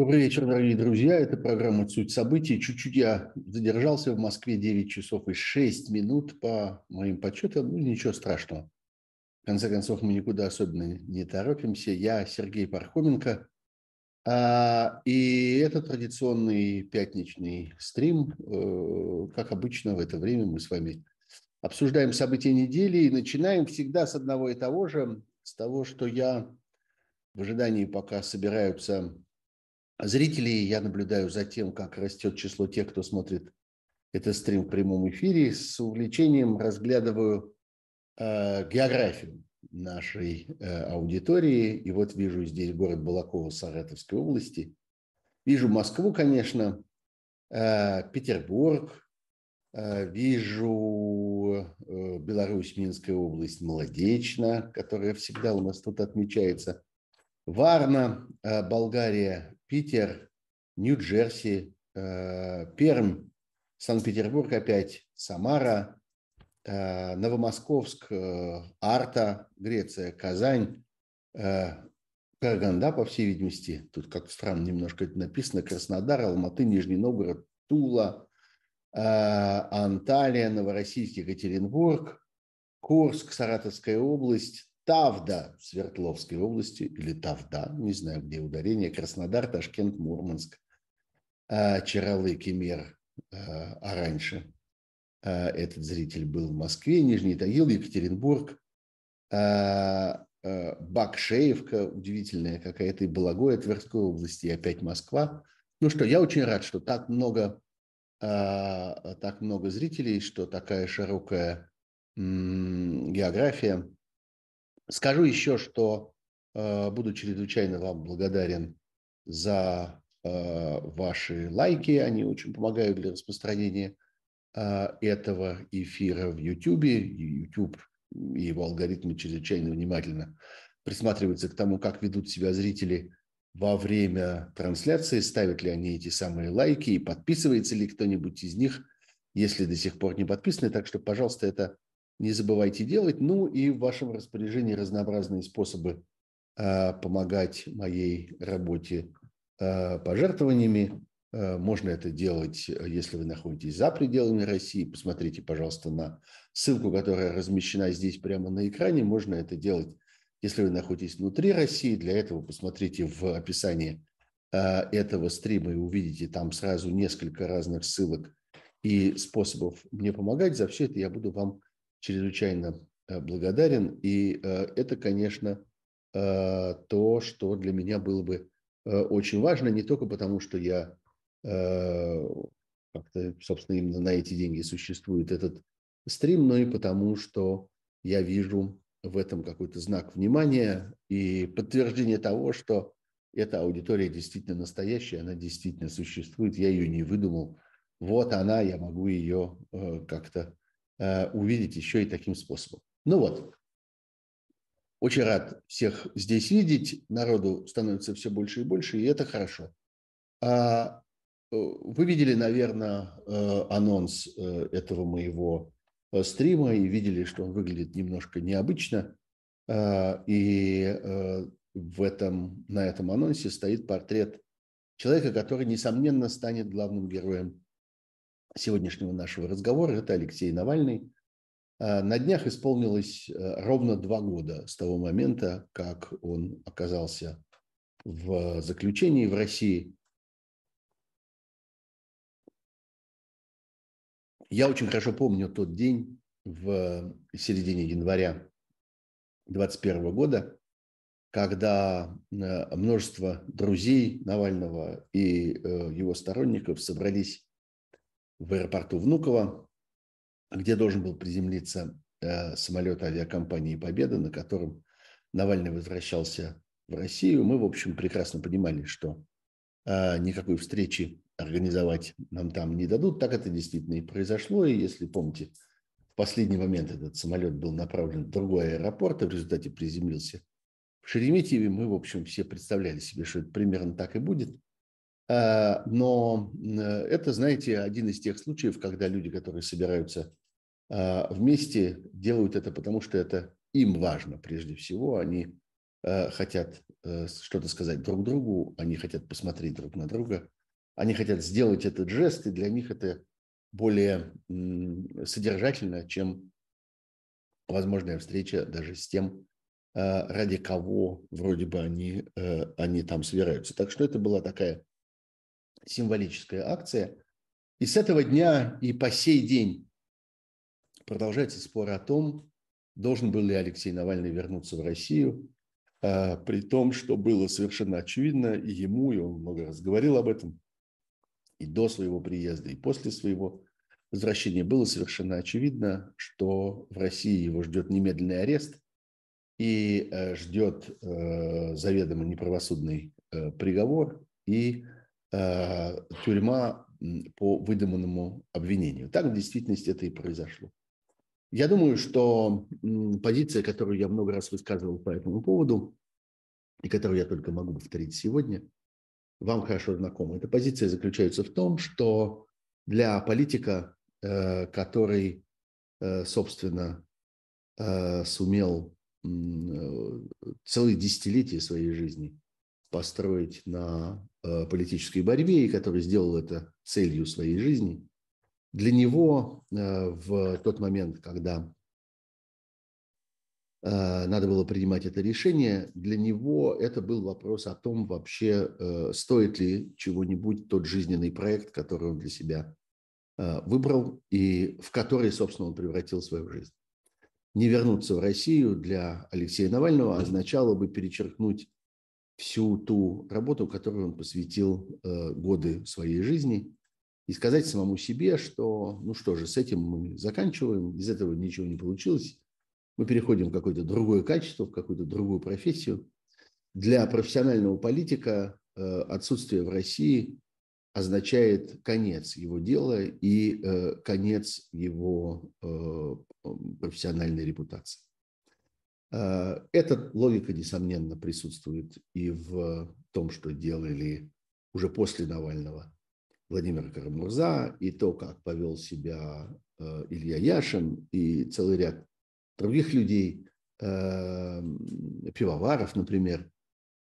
Добрый вечер, дорогие друзья. Это программа «Суть событий». Чуть-чуть я задержался в Москве 9 часов и 6 минут по моим подсчетам. Ничего страшного. В конце концов, мы никуда особенно не торопимся. Я Сергей Пархоменко. И это традиционный пятничный стрим. Как обычно, в это время мы с вами обсуждаем события недели и начинаем всегда с одного и того же. С того, что я в ожидании, пока собираются зрителей, я наблюдаю за тем, как растет число тех, кто смотрит этот стрим в прямом эфире. С увлечением разглядываю географию нашей аудитории. И вот вижу здесь город Балаково Саратовской области. Вижу Москву, конечно, Петербург. Вижу Беларусь, Минская область, Молодечно, которая всегда у нас тут отмечается. Варна, Болгария, Питер, Нью-Джерси, Пермь, Санкт-Петербург опять, Самара, Новомосковск, Арта, Греция, Казань, Караганда, по всей видимости, тут как-то странно немножко это написано, Краснодар, Алматы, Нижний Новгород, Тула, Анталия, Новороссийск, Екатеринбург, Курск, Саратовская область, Тавда в Свердловской области, или Тавда, не знаю, где ударение, Краснодар, Ташкент, Мурманск, Чаралы, Кемер, а раньше этот зритель был в Москве, Нижний Тагил, Екатеринбург, Бакшеевка, удивительная какая-то, и Балагоя, Тверской области, и опять Москва. Ну что, я очень рад, что так много зрителей, что такая широкая география. Скажу еще, что буду чрезвычайно вам благодарен за ваши лайки. Они очень помогают для распространения этого эфира в YouTube. YouTube и его алгоритмы чрезвычайно внимательно присматриваются к тому, как ведут себя зрители во время трансляции, ставят ли они эти самые лайки и подписывается ли кто-нибудь из них, если до сих пор не подписаны. Так что, пожалуйста, это не забывайте делать. Ну и в вашем распоряжении разнообразные способы помогать моей работе пожертвованиями. Можно это делать, если вы находитесь за пределами России. Посмотрите, пожалуйста, на ссылку, которая размещена здесь прямо на экране. Можно это делать, если вы находитесь внутри России. Для этого посмотрите в описании этого стрима и увидите там сразу несколько разных ссылок и способов мне помогать. За все это я буду вам чрезвычайно благодарен. И это, конечно, то, что для меня было бы очень важно, не только потому, что я как-то, собственно, именно на эти деньги существует этот стрим, но и потому, что я вижу в этом какой-то знак внимания и подтверждение того, что эта аудитория действительно настоящая, она действительно существует, я ее не выдумал. Вот она, я могу ее как-то увидеть еще и таким способом. Ну вот, очень рад всех здесь видеть, народу становится все больше и больше, и это хорошо. Вы видели, наверное, анонс этого моего стрима и видели, что он выглядит немножко необычно. И на этом анонсе стоит портрет человека, который, несомненно, станет главным героем сегодняшнего нашего разговора. Это Алексей Навальный. На днях исполнилось ровно 2 года с того момента, как он оказался в заключении в России. Я очень хорошо помню тот день в середине января 2021 года, когда множество друзей Навального и его сторонников собрались в аэропорту Внуково, где должен был приземлиться самолет авиакомпании «Победа», на котором Навальный возвращался в Россию. Мы, в общем, прекрасно понимали, что никакой встречи организовать нам там не дадут. Так это действительно и произошло. И если помните, в последний момент этот самолет был направлен в другой аэропорт, и в результате приземлился в Шереметьеве. Мы, в общем, все представляли себе, что это примерно так и будет. Но это, знаете, один из тех случаев, когда люди, которые собираются вместе, делают это потому, что это им важно прежде всего. Они хотят что-то сказать друг другу, они хотят посмотреть друг на друга, они хотят сделать этот жест, и для них это более содержательно, чем возможная встреча даже с тем, ради кого вроде бы они там собираются. Так что это была такая символическая акция. И с этого дня и по сей день продолжается спор о том, должен был ли Алексей Навальный вернуться в Россию, при том, что было совершенно очевидно и ему, и он много раз говорил об этом, и до своего приезда, и после своего возвращения было совершенно очевидно, что в России его ждет немедленный арест и ждет заведомо неправосудный приговор и тюрьма по выдуманному обвинению. Так в действительности это и произошло. Я думаю, что позиция, которую я много раз высказывал по этому поводу, и которую я только могу повторить сегодня, вам хорошо знакома. Эта позиция заключается в том, что для политика, который, собственно, сумел целые десятилетия своей жизни построить на политической борьбе, и который сделал это целью своей жизни, для него в тот момент, когда надо было принимать это решение, для него это был вопрос о том, вообще стоит ли чего-нибудь тот жизненный проект, который он для себя выбрал и в который, собственно, он превратил свою жизнь. Не вернуться в Россию для Алексея Навального означало бы перечеркнуть всю ту работу, которую он посвятил годы своей жизни, и сказать самому себе, что ну что же, с этим мы заканчиваем, из этого ничего не получилось, мы переходим в какое-то другое качество, в какую-то другую профессию. Для профессионального политика отсутствие в России означает конец его дела и конец его профессиональной репутации. Эта логика, несомненно, присутствует и в том, что делали уже после Навального Владимира Карамурза, и то, как повел себя Илья Яшин, и целый ряд других людей, Пивоваров, например,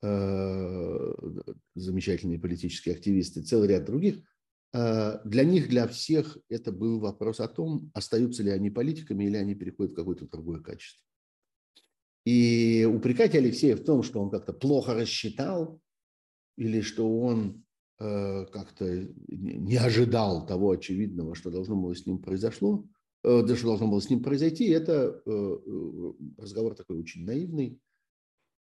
замечательные политические активисты, целый ряд других. Для них, для всех это был вопрос о том, остаются ли они политиками или они переходят в какое-то другое качество. И упрекать Алексея в том, что он как-то плохо рассчитал или что он как-то не ожидал того очевидного, что должно было с ним произойти, это разговор такой очень наивный.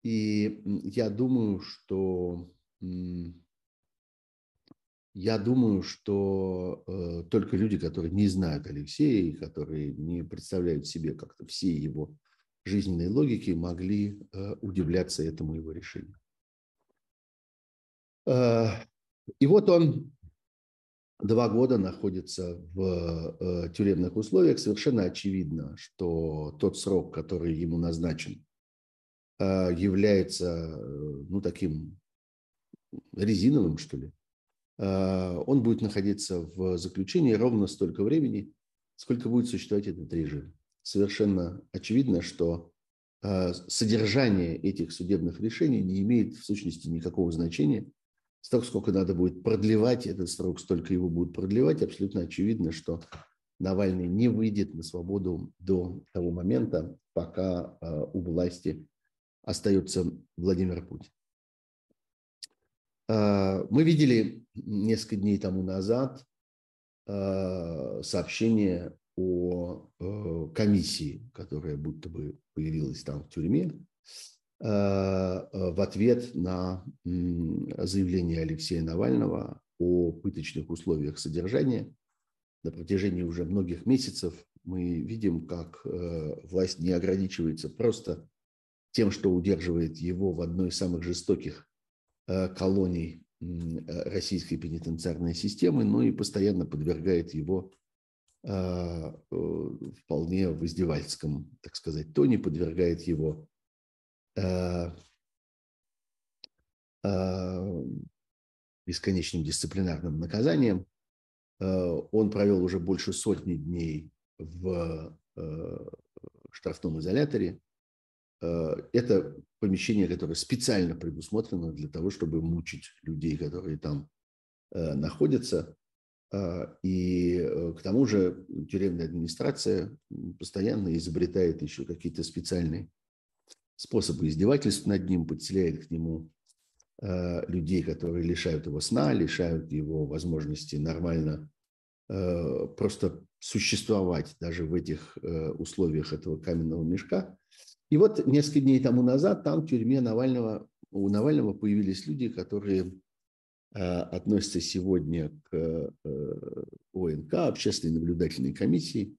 И я думаю, что только люди, которые не знают Алексея и которые не представляют себе как-то все его жизненные логики, могли удивляться этому его решению. И вот он 2 года находится в тюремных условиях. Совершенно очевидно, что тот срок, который ему назначен, является, ну, таким резиновым, что ли. Он будет находиться в заключении ровно столько времени, сколько будет существовать этот режим. Совершенно очевидно, что содержание этих судебных решений не имеет в сущности никакого значения. Столько, сколько надо будет продлевать этот срок, столько его будут продлевать. Абсолютно очевидно, что Навальный не выйдет на свободу до того момента, пока у власти остается Владимир Путин. Мы видели несколько дней тому назад сообщение о комиссии, которая будто бы появилась там в тюрьме, в ответ на заявление Алексея Навального о пыточных условиях содержания. На протяжении уже многих месяцев мы видим, как власть не ограничивается просто тем, что удерживает его в одной из самых жестоких колоний российской пенитенциарной системы, но и постоянно подвергает его вполне в издевательском, так сказать, тоне, подвергает его бесконечным дисциплинарным наказанием. Он провел уже больше сотни дней в штрафном изоляторе. Это помещение, которое специально предусмотрено для того, чтобы мучить людей, которые там находятся. И к тому же тюремная администрация постоянно изобретает еще какие-то специальные способы издевательств над ним, подселяет к нему людей, которые лишают его сна, лишают его возможности нормально просто существовать даже в этих условиях этого каменного мешка. И вот несколько дней тому назад там в тюрьме Навального, у Навального появились люди, которые относятся сегодня к ОНК, Общественной наблюдательной комиссии.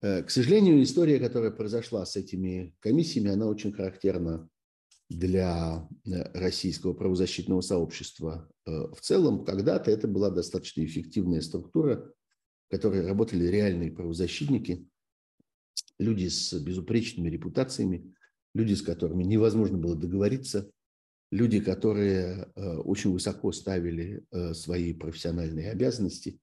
К сожалению, история, которая произошла с этими комиссиями, она очень характерна для российского правозащитного сообщества в целом. Когда-то это была достаточно эффективная структура, в которой работали реальные правозащитники, люди с безупречными репутациями, люди, с которыми невозможно было договориться, люди, которые очень высоко ставили свои профессиональные обязанности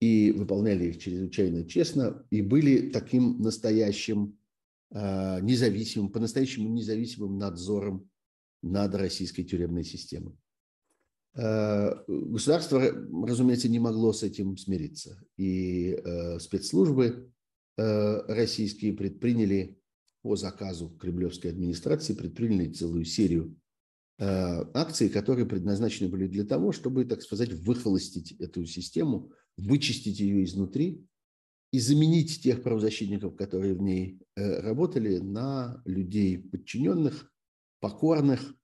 и выполняли их чрезвычайно честно, и были таким настоящим независимым, по-настоящему независимым надзором над российской тюремной системой. Государство, разумеется, не могло с этим смириться, и спецслужбы российские предприняли по заказу кремлевской администрации целую серию акций, которые предназначены были для того, чтобы, так сказать, выхолостить эту систему, вычистить ее изнутри и заменить тех правозащитников, которые в ней работали, на людей подчиненных, покорных,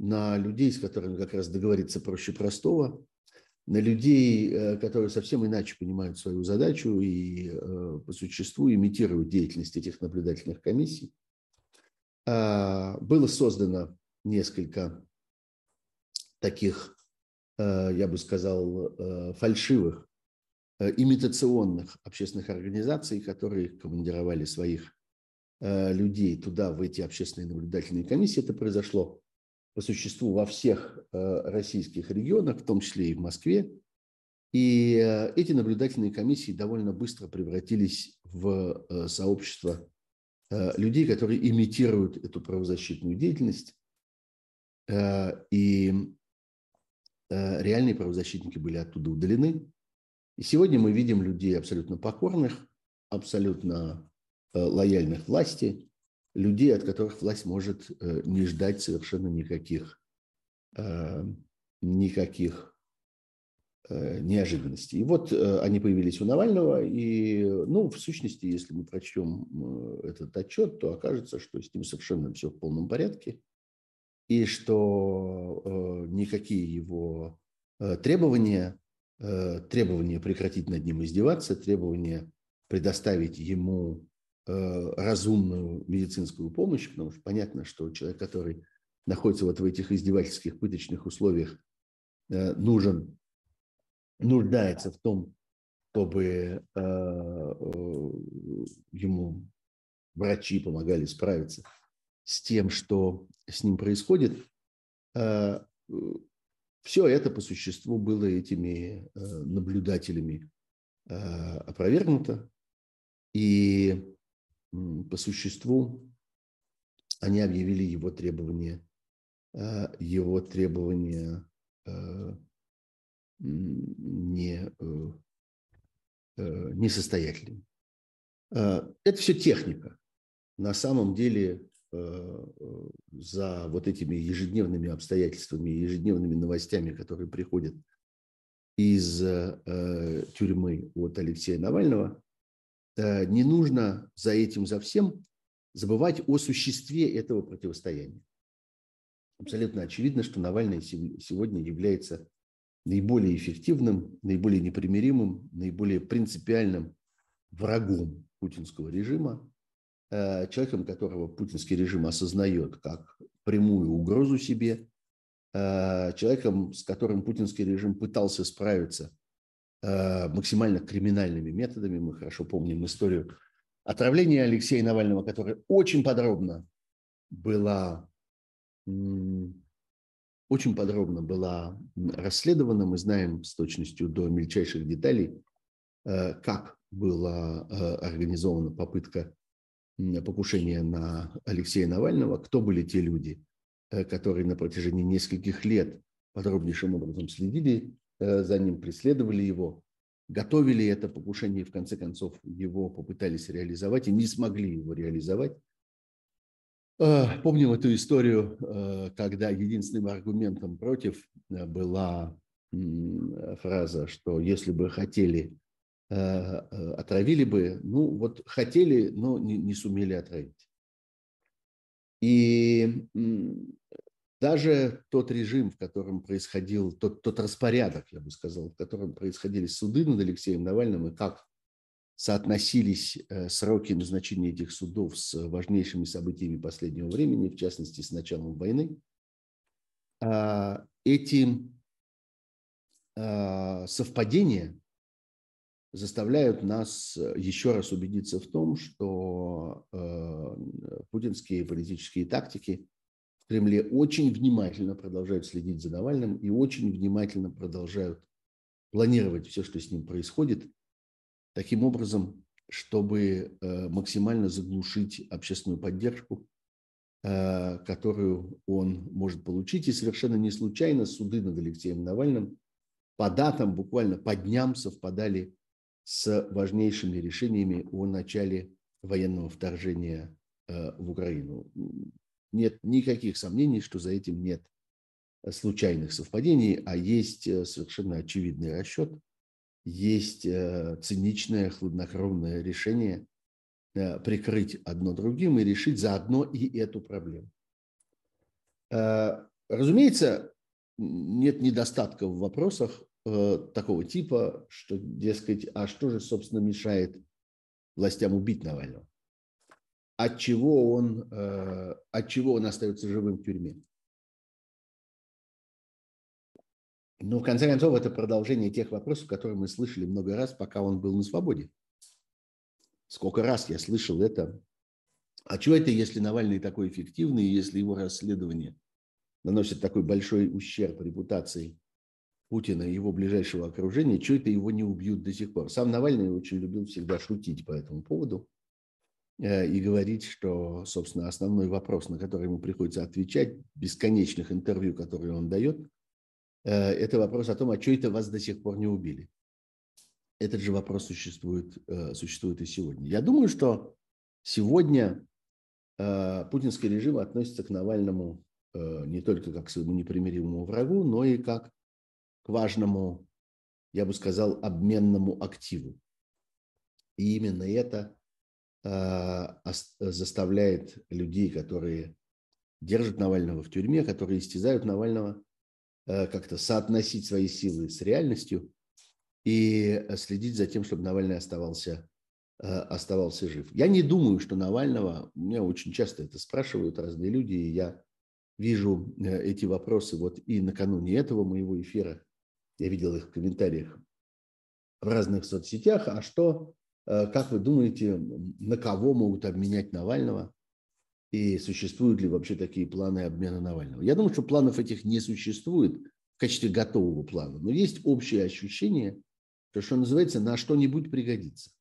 на людей, с которыми как раз договориться проще простого, на людей, которые совсем иначе понимают свою задачу и по существу имитируют деятельность этих наблюдательных комиссий. Было создано несколько таких, я бы сказал, фальшивых, имитационных общественных организаций, которые командировали своих людей туда, в эти общественные наблюдательные комиссии. Это произошло по существу во всех российских регионах, в том числе и в Москве. И эти наблюдательные комиссии довольно быстро превратились в сообщество людей, которые имитируют эту правозащитную деятельность. И реальные правозащитники были оттуда удалены. И сегодня мы видим людей абсолютно покорных, абсолютно лояльных власти, людей, от которых власть может не ждать совершенно никаких неожиданностей. И вот они появились у Навального, и, ну, в сущности, если мы прочтем этот отчет, то окажется, что с ним совершенно все в полном порядке, и что никакие его требования прекратить над ним издеваться, требования предоставить ему разумную медицинскую помощь, потому что понятно, что человек, который находится вот в этих издевательских, пыточных условиях, нуждается в том, чтобы ему врачи помогали справиться с тем, что с ним происходит. Все это по существу было этими наблюдателями опровергнуто, и по существу они объявили его требования несостоятельными. Это все техника. На самом деле за вот этими ежедневными обстоятельствами, ежедневными новостями, которые приходят из тюрьмы от Алексея Навального, не нужно за этим, за всем забывать о существе этого противостояния. Абсолютно очевидно, что Навальный сегодня является наиболее эффективным, наиболее непримиримым, наиболее принципиальным врагом путинского режима, человеком, которого путинский режим осознает как прямую угрозу себе, человеком, с которым путинский режим пытался справиться максимально криминальными методами. Мы хорошо помним историю отравления Алексея Навального, которая очень подробно была расследована. Мы знаем с точностью до мельчайших деталей, как была организована попытка покушение на Алексея Навального, кто были те люди, которые на протяжении нескольких лет подробнейшим образом следили за ним, преследовали его, готовили это покушение, и в конце концов его попытались реализовать и не смогли его реализовать. Помним эту историю, когда единственным аргументом против была фраза, что если бы хотели, отравили бы. Ну вот хотели, но не сумели отравить. И даже тот режим, в котором происходил, тот распорядок, я бы сказал, в котором происходили суды над Алексеем Навальным и как соотносились сроки назначения этих судов с важнейшими событиями последнего времени, в частности, с началом войны, эти совпадения заставляют нас еще раз убедиться в том, что путинские политические тактики в Кремле очень внимательно продолжают следить за Навальным и очень внимательно продолжают планировать все, что с ним происходит, таким образом, чтобы максимально заглушить общественную поддержку, которую он может получить. И совершенно не случайно суды над Алексеем Навальным по датам, буквально по дням совпадали с важнейшими решениями о начале военного вторжения в Украину. Нет никаких сомнений, что за этим нет случайных совпадений, а есть совершенно очевидный расчет, есть циничное, хладнокровное решение прикрыть одно другим и решить заодно и эту проблему. Разумеется, нет недостатка в вопросах такого типа, что, дескать, а что же, собственно, мешает властям убить Навального? От чего он остается живым в тюрьме? Но, в конце концов, это продолжение тех вопросов, которые мы слышали много раз, пока он был на свободе. Сколько раз я слышал это. А чего это, если Навальный такой эффективный, если его расследование наносит такой большой ущерб репутации Путина и его ближайшего окружения, чего это его не убьют до сих пор? Сам Навальный очень любил всегда шутить по этому поводу и говорить, что, собственно, основной вопрос, на который ему приходится отвечать, бесконечных интервью, которые он дает, это вопрос о том, а что это вас до сих пор не убили? Этот же вопрос существует и сегодня. Я думаю, что сегодня путинский режим относится к Навальному не только как к своему непримиримому врагу, но и как к важному, я бы сказал, обменному активу. И именно это заставляет людей, которые держат Навального в тюрьме, которые истязают Навального, как-то соотносить свои силы с реальностью и следить за тем, чтобы Навальный оставался жив. Я не думаю, что Навального, меня очень часто это спрашивают разные люди, и я вижу эти вопросы вот и накануне этого моего эфира, я видел их в комментариях в разных соцсетях, а что, как вы думаете, на кого могут обменять Навального? И существуют ли вообще такие планы обмена Навального? Я думаю, что планов этих не существует в качестве готового плана. Но есть общее ощущение, что называется, на что-нибудь пригодится.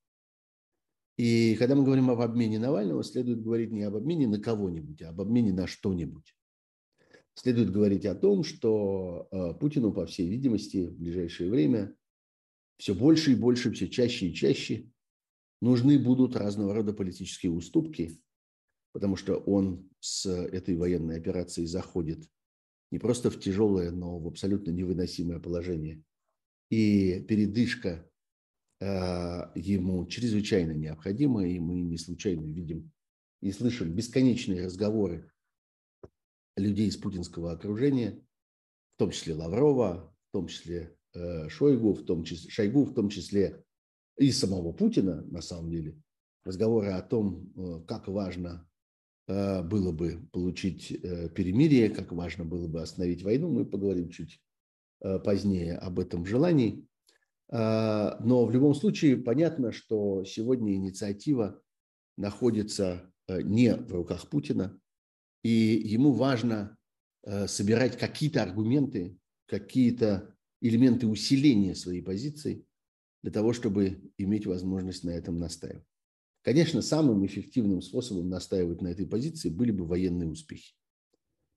И когда мы говорим об обмене Навального, следует говорить не об обмене на кого-нибудь, а об обмене на что-нибудь. Следует говорить о том, что Путину, по всей видимости, в ближайшее время все больше и больше, все чаще и чаще нужны будут разного рода политические уступки, потому что он с этой военной операцией заходит не просто в тяжелое, но в абсолютно невыносимое положение. И передышка ему чрезвычайно необходима, и мы не случайно видим и слышим бесконечные разговоры людей из путинского окружения, в том числе Лаврова, в том числе Шойгу, в том числе и самого Путина, на самом деле, разговоры о том, как важно было бы получить перемирие, как важно было бы остановить войну. Мы поговорим чуть позднее об этом желании. Но в любом случае понятно, что сегодня инициатива находится не в руках Путина, и ему важно собирать какие-то аргументы, какие-то элементы усиления своей позиции для того, чтобы иметь возможность на этом настаивать. Конечно, самым эффективным способом настаивать на этой позиции были бы военные успехи.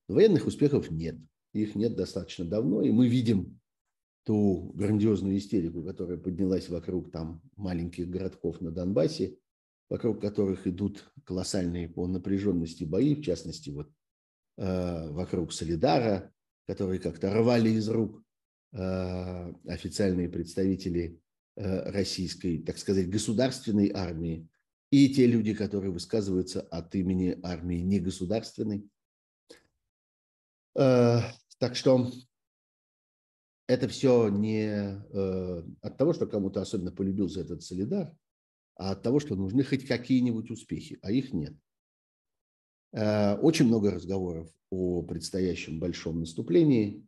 Но военных успехов нет. Их нет достаточно давно, и мы видим ту грандиозную истерику, которая поднялась вокруг там маленьких городков на Донбассе, вокруг которых идут колоссальные по напряженности бои, в частности, вот вокруг Солидара, которые как-то рвали из рук официальные представители российской, так сказать, государственной армии, и те люди, которые высказываются от имени армии негосударственной. Так что это все не от того, что кому-то особенно полюбился этот Солидар, а от того, что нужны хоть какие-нибудь успехи, а их нет. Очень много разговоров о предстоящем большом наступлении,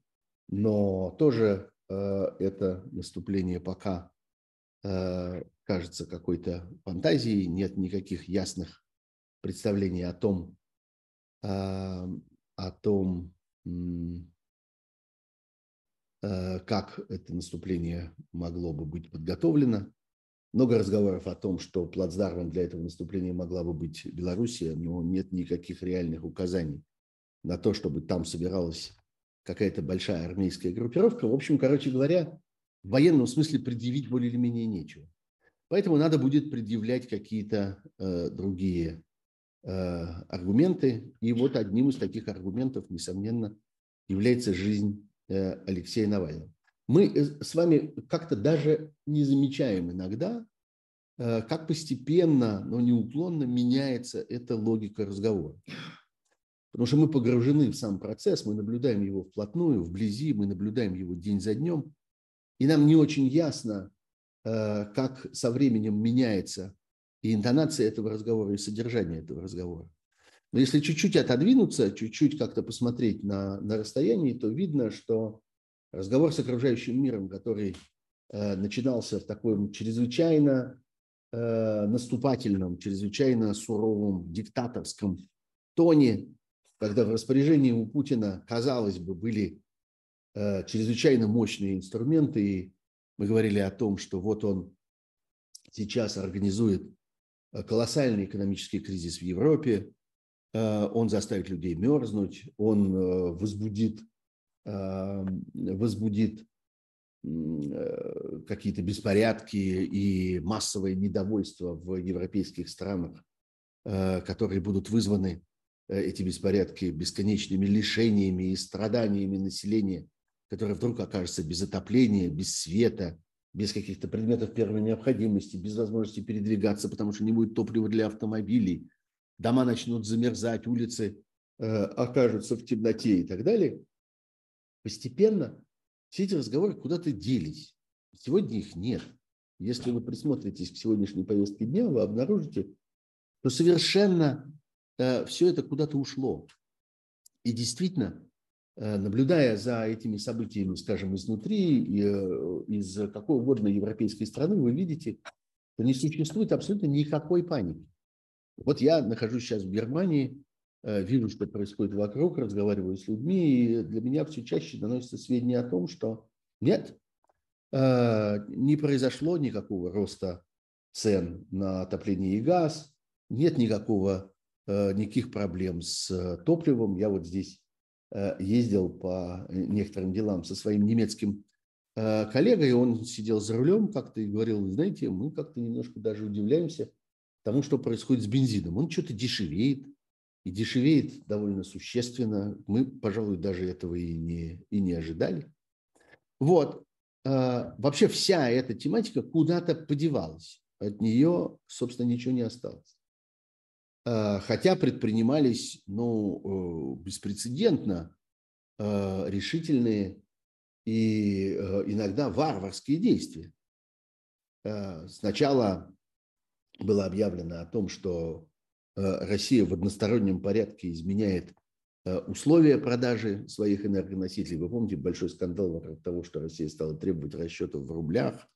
но тоже это наступление пока кажется какой-то фантазией, нет никаких ясных представлений о том, как это наступление могло бы быть подготовлено. Много разговоров о том, что плацдармом для этого наступления могла бы быть Белоруссия, но нет никаких реальных указаний на то, чтобы там собиралась какая-то большая армейская группировка. В общем, короче говоря, в военном смысле предъявить более или менее нечего. Поэтому надо будет предъявлять какие-то другие аргументы. И вот одним из таких аргументов, несомненно, является жизнь Алексея Навального. Мы с вами как-то даже не замечаем иногда, как постепенно, но неуклонно меняется эта логика разговора. Потому что мы погружены в сам процесс, мы наблюдаем его вплотную, вблизи, мы наблюдаем его день за днем. И нам не очень ясно, как со временем меняется и интонация этого разговора, и содержание этого разговора. Но если чуть-чуть отодвинуться, чуть-чуть как-то посмотреть на расстоянии, то видно, что разговор с окружающим миром, который начинался в таком чрезвычайно наступательном, чрезвычайно суровом, диктаторском тоне, когда в распоряжении у Путина, казалось бы, были чрезвычайно мощные инструменты. И мы говорили о том, что вот он сейчас организует колоссальный экономический кризис в Европе, он заставит людей мерзнуть, он возбудит какие-то беспорядки и массовое недовольство в европейских странах, которые будут вызваны, эти беспорядки, бесконечными лишениями и страданиями населения, которое вдруг окажется без отопления, без света, без каких-то предметов первой необходимости, без возможности передвигаться, потому что не будет топлива для автомобилей, дома начнут замерзать, улицы окажутся в темноте и так далее. Постепенно все эти разговоры куда-то делись. Сегодня их нет. Если вы присмотритесь к сегодняшней повестке дня, вы обнаружите, что совершенно все это куда-то ушло. И действительно, наблюдая за этими событиями, скажем, изнутри, из какой угодно европейской страны, вы видите, что не существует абсолютно никакой паники. Вот я нахожусь сейчас в Германии, вижу, что происходит вокруг, разговариваю с людьми, и для меня все чаще доносятся сведения о том, что нет, не произошло никакого роста цен на отопление и газ, нет никаких проблем с топливом. Я вот здесь ездил по некоторым делам со своим немецким коллегой, он сидел за рулем как-то и говорил, знаете, мы как-то немножко даже удивляемся тому, что происходит с бензином. Он что-то дешевеет, и дешевеет довольно существенно. Мы, пожалуй, даже этого и не ожидали. Вот. Вообще вся эта тематика куда-то подевалась. От нее, собственно, ничего не осталось. Хотя предпринимались, беспрецедентно решительные и иногда варварские действия. Сначала было объявлено о том, что Россия в одностороннем порядке изменяет условия продажи своих энергоносителей. Вы помните большой скандал вокруг того, что Россия стала требовать расчетов в рублях.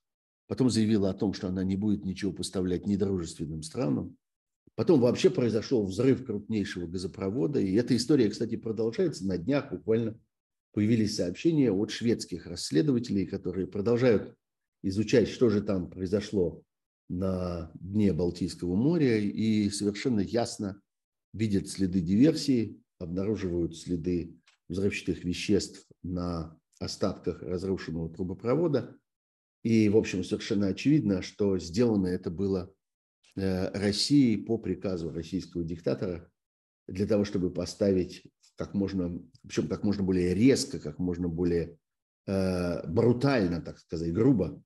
Потом заявила о том, что она не будет ничего поставлять недружественным странам. Потом вообще произошел взрыв крупнейшего газопровода. И эта история, кстати, продолжается. На днях буквально появились сообщения от шведских расследователей, которые продолжают изучать, что же там произошло на дне Балтийского моря и совершенно ясно видят следы диверсии, обнаруживают следы взрывчатых веществ на остатках разрушенного трубопровода. И, в общем, совершенно очевидно, что сделано это было Россией по приказу российского диктатора для того, чтобы поставить как можно, причем как можно более резко, как можно более брутально, так сказать, грубо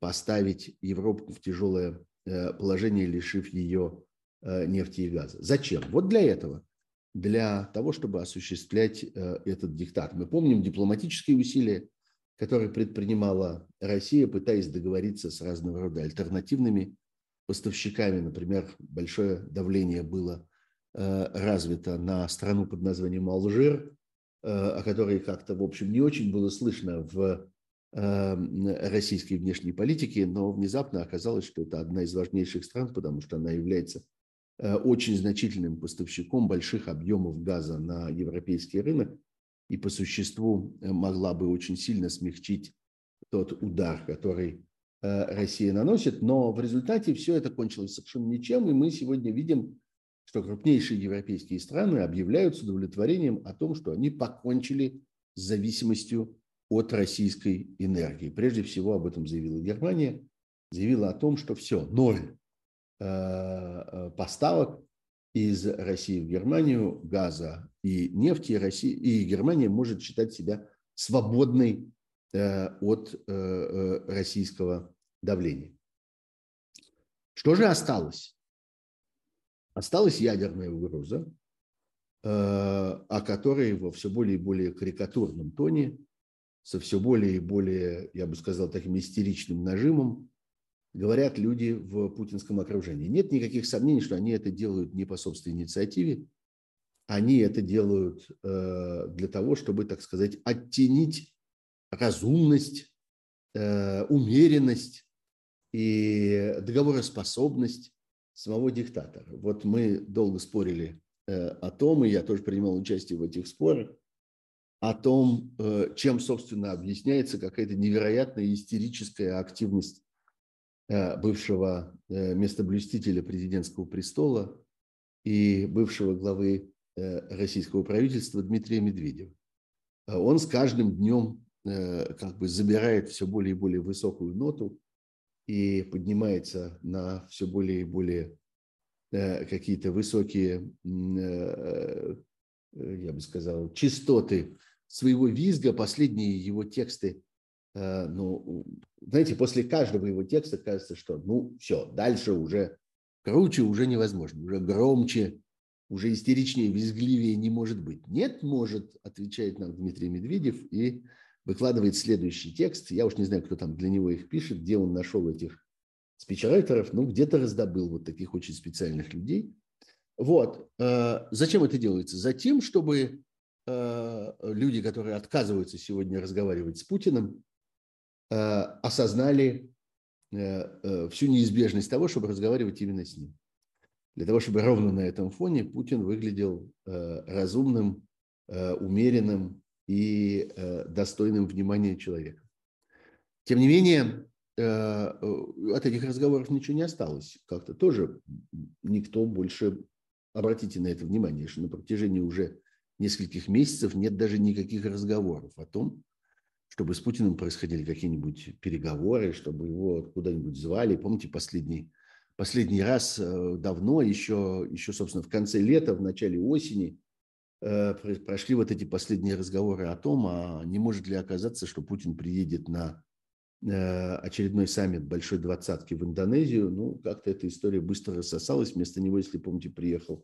поставить Европу в тяжелое положение, лишив ее нефти и газа. Зачем? Вот для этого. Для того, чтобы осуществлять этот диктат. Мы помним дипломатические усилия, которые предпринимала Россия, пытаясь договориться с разного рода альтернативными поставщиками. Например, большое давление было развито на страну под названием Алжир, о которой как-то, в общем, не очень было слышно в российской внешней политике, но внезапно оказалось, что это одна из важнейших стран, потому что она является очень значительным поставщиком больших объемов газа на европейский рынок и по существу могла бы очень сильно смягчить тот удар, который Россия наносит. Но в результате все это кончилось совершенно ничем, и мы сегодня видим, что крупнейшие европейские страны объявляют с удовлетворением о том, что они покончили с зависимостью от российской энергии. Прежде всего об этом заявила Германия, заявила о том, что все, ноль поставок из России в Германию газа и нефти, и Германия может считать себя свободной от российского давления. Что же осталось? Осталась ядерная угроза, о которой во все более и более карикатурном тоне, со все более и более, я бы сказал, таким истеричным нажимом говорят люди в путинском окружении. Нет никаких сомнений, что они это делают не по собственной инициативе, они это делают для того, чтобы, так сказать, оттенить разумность, умеренность и договороспособность самого диктатора. Вот мы долго спорили о том, и я тоже принимал участие в этих спорах, о том, чем, собственно, объясняется какая-то невероятная истерическая активность бывшего местоблюстителя президентского престола и бывшего главы российского правительства Дмитрия Медведева. Он с каждым днем как бы забирает все более и более высокую ноту и поднимается на все более и более какие-то высокие, я бы сказал, частоты своего визга. Последние его тексты, ну, знаете, после каждого его текста кажется, что ну все, дальше уже круче уже невозможно, уже громче, уже истеричнее, визгливее не может быть. Нет, может, отвечает нам Дмитрий Медведев и выкладывает следующий текст. Я уж не знаю, кто там для него их пишет, где он нашел этих спичрайтеров, ну, где-то раздобыл вот таких очень специальных людей. Вот. Зачем это делается? Затем, чтобы люди, которые отказываются сегодня разговаривать с Путиным, осознали всю неизбежность того, чтобы разговаривать именно с ним. Для того, чтобы ровно на этом фоне Путин выглядел разумным, умеренным и достойным внимания человека. Тем не менее, от этих разговоров ничего не осталось. Как-то тоже никто больше, обратите на это внимание, что на протяжении уже нескольких месяцев нет даже никаких разговоров о том, чтобы с Путиным происходили какие-нибудь переговоры, чтобы его куда-нибудь звали. Помните, последний раз давно, еще, собственно, в конце лета, в начале осени, прошли вот эти последние разговоры о том, а не может ли оказаться, что Путин приедет на очередной саммит Большой Двадцатки в Индонезию. Ну, как-то эта история быстро рассосалась. Вместо него, если помните, приехал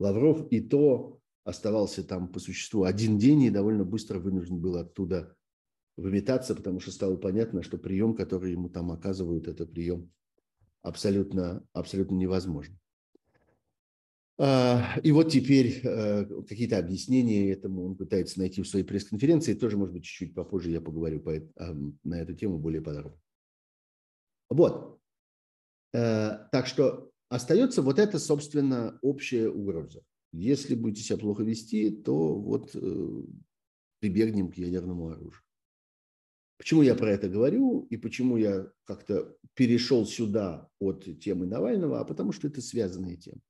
Лавров. И то оставался там по существу один день и довольно быстро вынужден был оттуда выметаться, потому что стало понятно, что прием, который ему там оказывают, это прием абсолютно невозможный. И вот теперь какие-то объяснения этому он пытается найти в своей пресс-конференции. Тоже, может быть, чуть-чуть попозже я поговорю на эту тему более подробно. Вот. Так что остается вот эта, собственно, общая угроза. Если будете себя плохо вести, то вот прибегнем к ядерному оружию. Почему я про это говорю и почему я как-то перешел сюда от темы Навального? А потому что это связанные темы.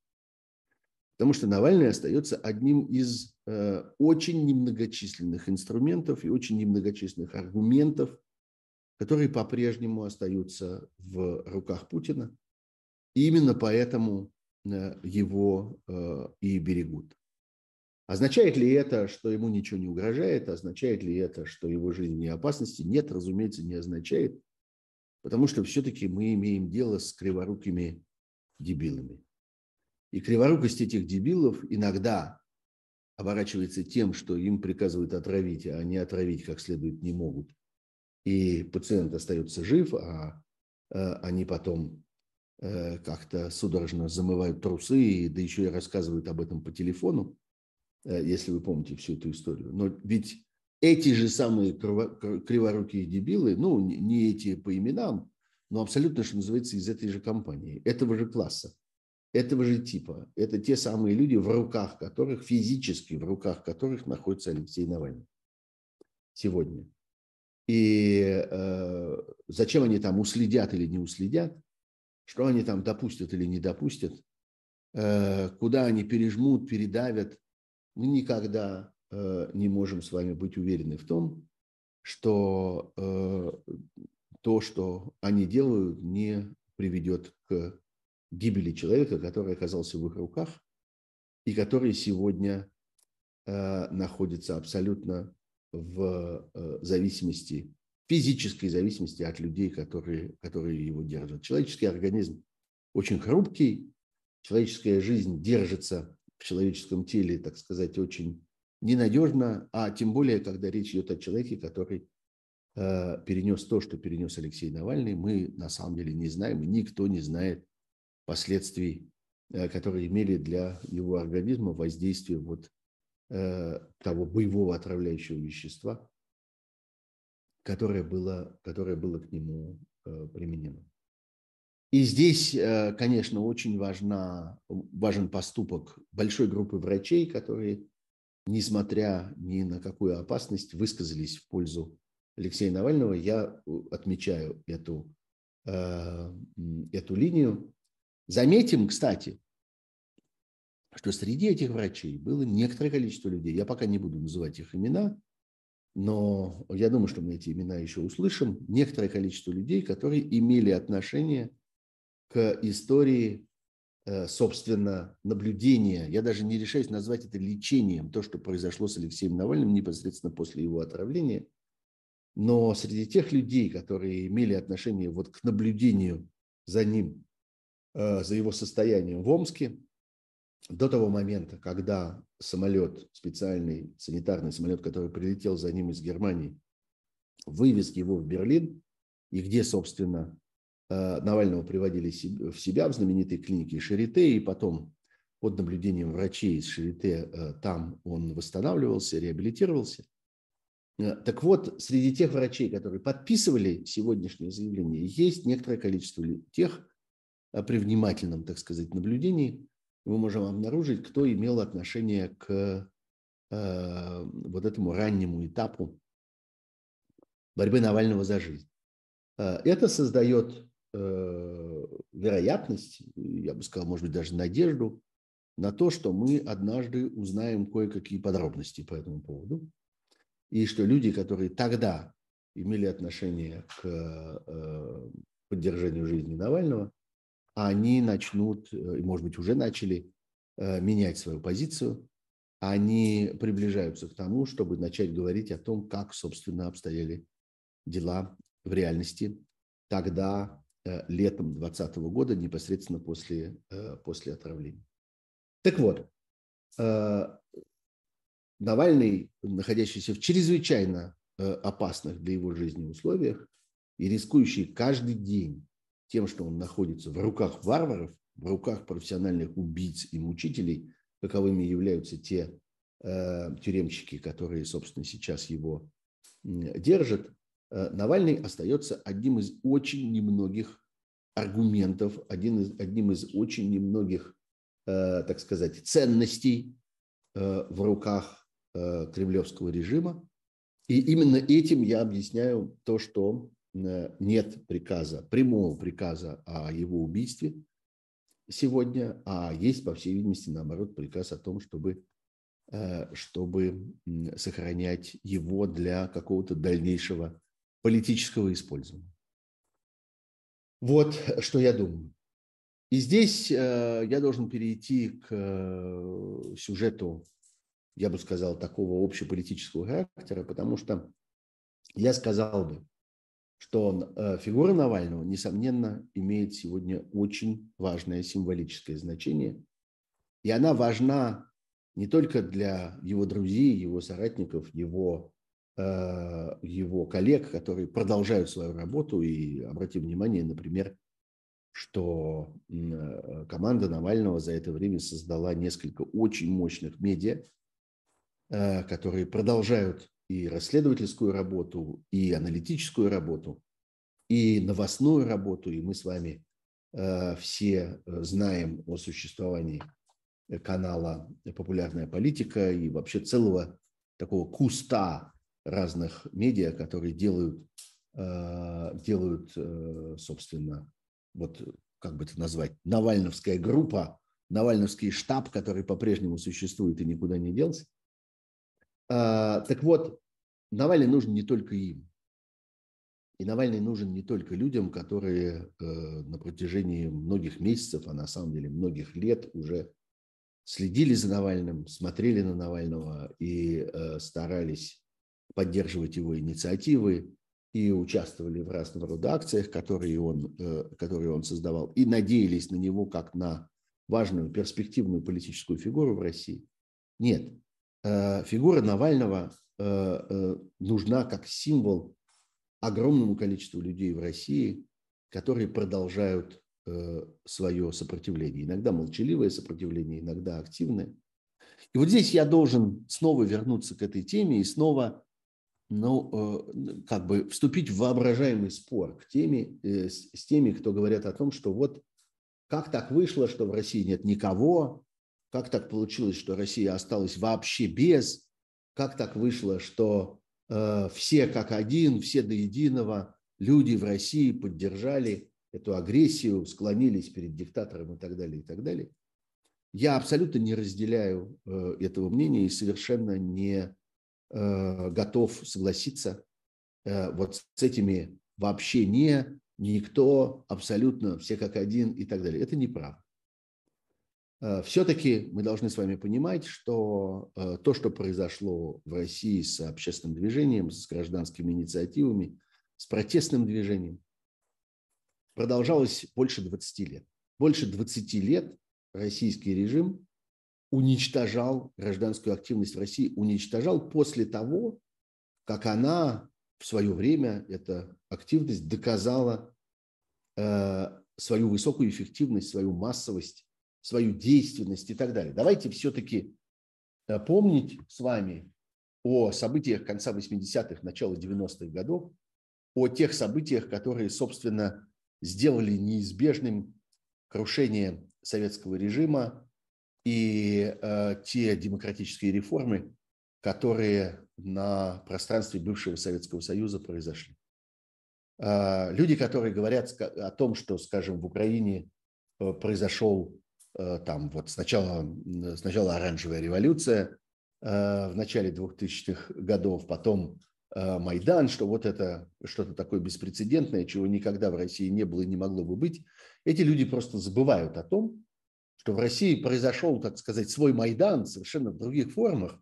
Потому что Навальный остается одним из очень немногочисленных инструментов и очень немногочисленных аргументов, которые по-прежнему остаются в руках Путина. И именно поэтому его и берегут. Означает ли это, что ему ничего не угрожает? Означает ли это, что его жизнь не в опасности? Нет, разумеется, не означает, потому что все-таки мы имеем дело с криворукими дебилами. И криворукость этих дебилов иногда оборачивается тем, что им приказывают отравить, а они отравить как следует не могут. И пациент остается жив, а они потом как-то судорожно замывают трусы, да еще и рассказывают об этом по телефону, если вы помните всю эту историю. Но ведь эти же самые криворукие дебилы, ну, не эти по именам, но абсолютно, что называется, из этой же компании, этого же класса, этого же типа. Это те самые люди, в руках которых, физически в руках которых находится Алексей Навальный сегодня. И зачем они там уследят или не уследят, что они там допустят или не допустят, куда они пережмут, передавят, мы никогда не можем с вами быть уверены в том, что то, что они делают, не приведет к гибели человека, который оказался в их руках и который сегодня находится абсолютно в зависимости, физической зависимости от людей, которые его держат. Человеческий организм очень хрупкий, человеческая жизнь держится в человеческом теле, так сказать, очень ненадежно, а тем более, когда речь идет о человеке, который перенес то, что перенес Алексей Навальный, мы на самом деле не знаем, и никто не знает последствий, которые имели для его организма воздействие вот того боевого отравляющего вещества, которое было к нему применено. И здесь, конечно, очень важен поступок большой группы врачей, которые, несмотря ни на какую опасность, высказались в пользу Алексея Навального. Я отмечаю эту линию. Заметим, кстати, что среди этих врачей было некоторое количество людей. Я пока не буду называть их имена, но я думаю, что мы эти имена еще услышим. Некоторое количество людей, которые имели отношение к истории, собственно, наблюдения. Я даже не решаюсь назвать это лечением, то, что произошло с Алексеем Навальным непосредственно после его отравления. Но среди тех людей, которые имели отношение вот к наблюдению за ним, за его состоянием в Омске, до того момента, когда самолет, специальный санитарный самолет, который прилетел за ним из Германии, вывез его в Берлин, и где, собственно, Навального приводили в себя в знаменитой клинике Шарите, и потом под наблюдением врачей из Шарите там он восстанавливался, реабилитировался. Так вот, среди тех врачей, которые подписывали сегодняшнее заявление, есть некоторое количество тех, при внимательном, так сказать, наблюдении, мы можем обнаружить, кто имел отношение к вот этому раннему этапу борьбы Навального за жизнь. Это создает вероятность, я бы сказал, может быть, даже надежду на то, что мы однажды узнаем кое-какие подробности по этому поводу. И что люди, которые тогда имели отношение к поддержанию жизни Навального, они начнут, может быть, уже начали менять свою позицию. Они приближаются к тому, чтобы начать говорить о том, как, собственно, обстояли дела в реальности тогда, летом 2020 года, непосредственно после отравления. Так вот, Навальный, находящийся в чрезвычайно опасных для его жизни условиях и рискующий каждый день тем, что он находится в руках варваров, в руках профессиональных убийц и мучителей, каковыми являются те тюремщики, которые, собственно, сейчас его держат, Навальный остается одним из очень немногих аргументов, одним из очень немногих, так сказать, ценностей в руках кремлевского режима, И именно этим я объясняю то, что нет приказа, прямого приказа о его убийстве сегодня, а есть, по всей видимости, наоборот, приказ о том, чтобы сохранять его для какого-то дальнейшего политического использования. Вот что я думаю. И здесь я должен перейти к сюжету, я бы сказал, такого общеполитического характера, потому что я сказал бы, что фигура Навального, несомненно, имеет сегодня очень важное символическое значение. И она важна не только для его друзей, его соратников, его коллег, которые продолжают свою работу. И обратим внимание, например, что команда Навального за это время создала несколько очень мощных медиа, которые продолжают и расследовательскую работу, и аналитическую работу, и новостную работу. И мы с вами все знаем о существовании канала «Популярная политика» и вообще целого такого куста разных медиа, которые делают, собственно, вот как бы это назвать, навальновская группа, навальновский штаб, который по-прежнему существует и никуда не делся. Так вот, Навальный нужен не только им. И Навальный нужен не только людям, которые на протяжении многих месяцев, а на самом деле многих лет уже следили за Навальным, смотрели на Навального и старались поддерживать его инициативы и участвовали в разного рода акциях, которые он создавал, и надеялись на него как на важную перспективную политическую фигуру в России. Нет. Фигура Навального нужна как символ огромному количеству людей в России, которые продолжают свое сопротивление. Иногда молчаливое сопротивление, иногда активное. И вот здесь я должен снова вернуться к этой теме и снова как бы вступить в воображаемый спор с теми, кто говорят о том, что вот как так вышло, что в России нет никого, как так получилось, что Россия осталась вообще без? Как так вышло, что все как один, все до единого люди в России поддержали эту агрессию, склонились перед диктатором и так далее, и так далее? Я абсолютно не разделяю этого мнения и совершенно не готов согласиться вот с этими вообще не, никто, абсолютно все как один и так далее. Это неправда. Все-таки мы должны с вами понимать, что то, что произошло в России с общественным движением, с гражданскими инициативами, с протестным движением, продолжалось больше 20 лет. Больше 20 лет российский режим уничтожал гражданскую активность в России, уничтожал после того, как она в свое время, эта активность, доказала свою высокую эффективность, свою массовость, свою действенность и так далее. Давайте все-таки помнить с вами о событиях конца 80-х, начала 90-х годов, о тех событиях, которые, собственно, сделали неизбежным крушение советского режима и те демократические реформы, которые на пространстве бывшего Советского Союза произошли. Люди, которые говорят о том, что, скажем, в Украине произошел там вот сначала оранжевая революция в начале 2000-х годов, потом Майдан, что вот это что-то такое беспрецедентное, чего никогда в России не было и не могло бы быть. Эти люди просто забывают о том, что в России произошел, так сказать, свой Майдан совершенно в других формах,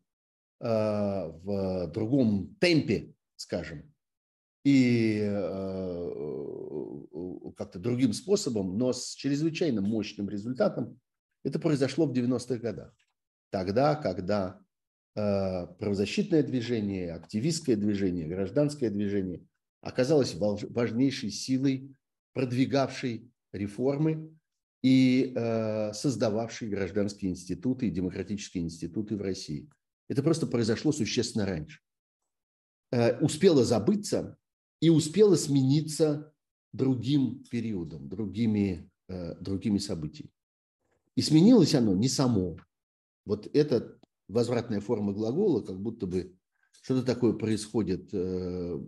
в другом темпе, скажем, и как-то другим способом, но с чрезвычайно мощным результатом. Это произошло в 90-х годах, тогда, когда правозащитное движение, активистское движение, гражданское движение оказалось важнейшей силой, продвигавшей реформы и создававшей гражданские институты и демократические институты в России. Это просто произошло существенно раньше. Успело забыться и успело смениться другим периодом, другими событиями. И сменилось оно не само. Вот эта возвратная форма глагола, как будто бы что-то такое происходит под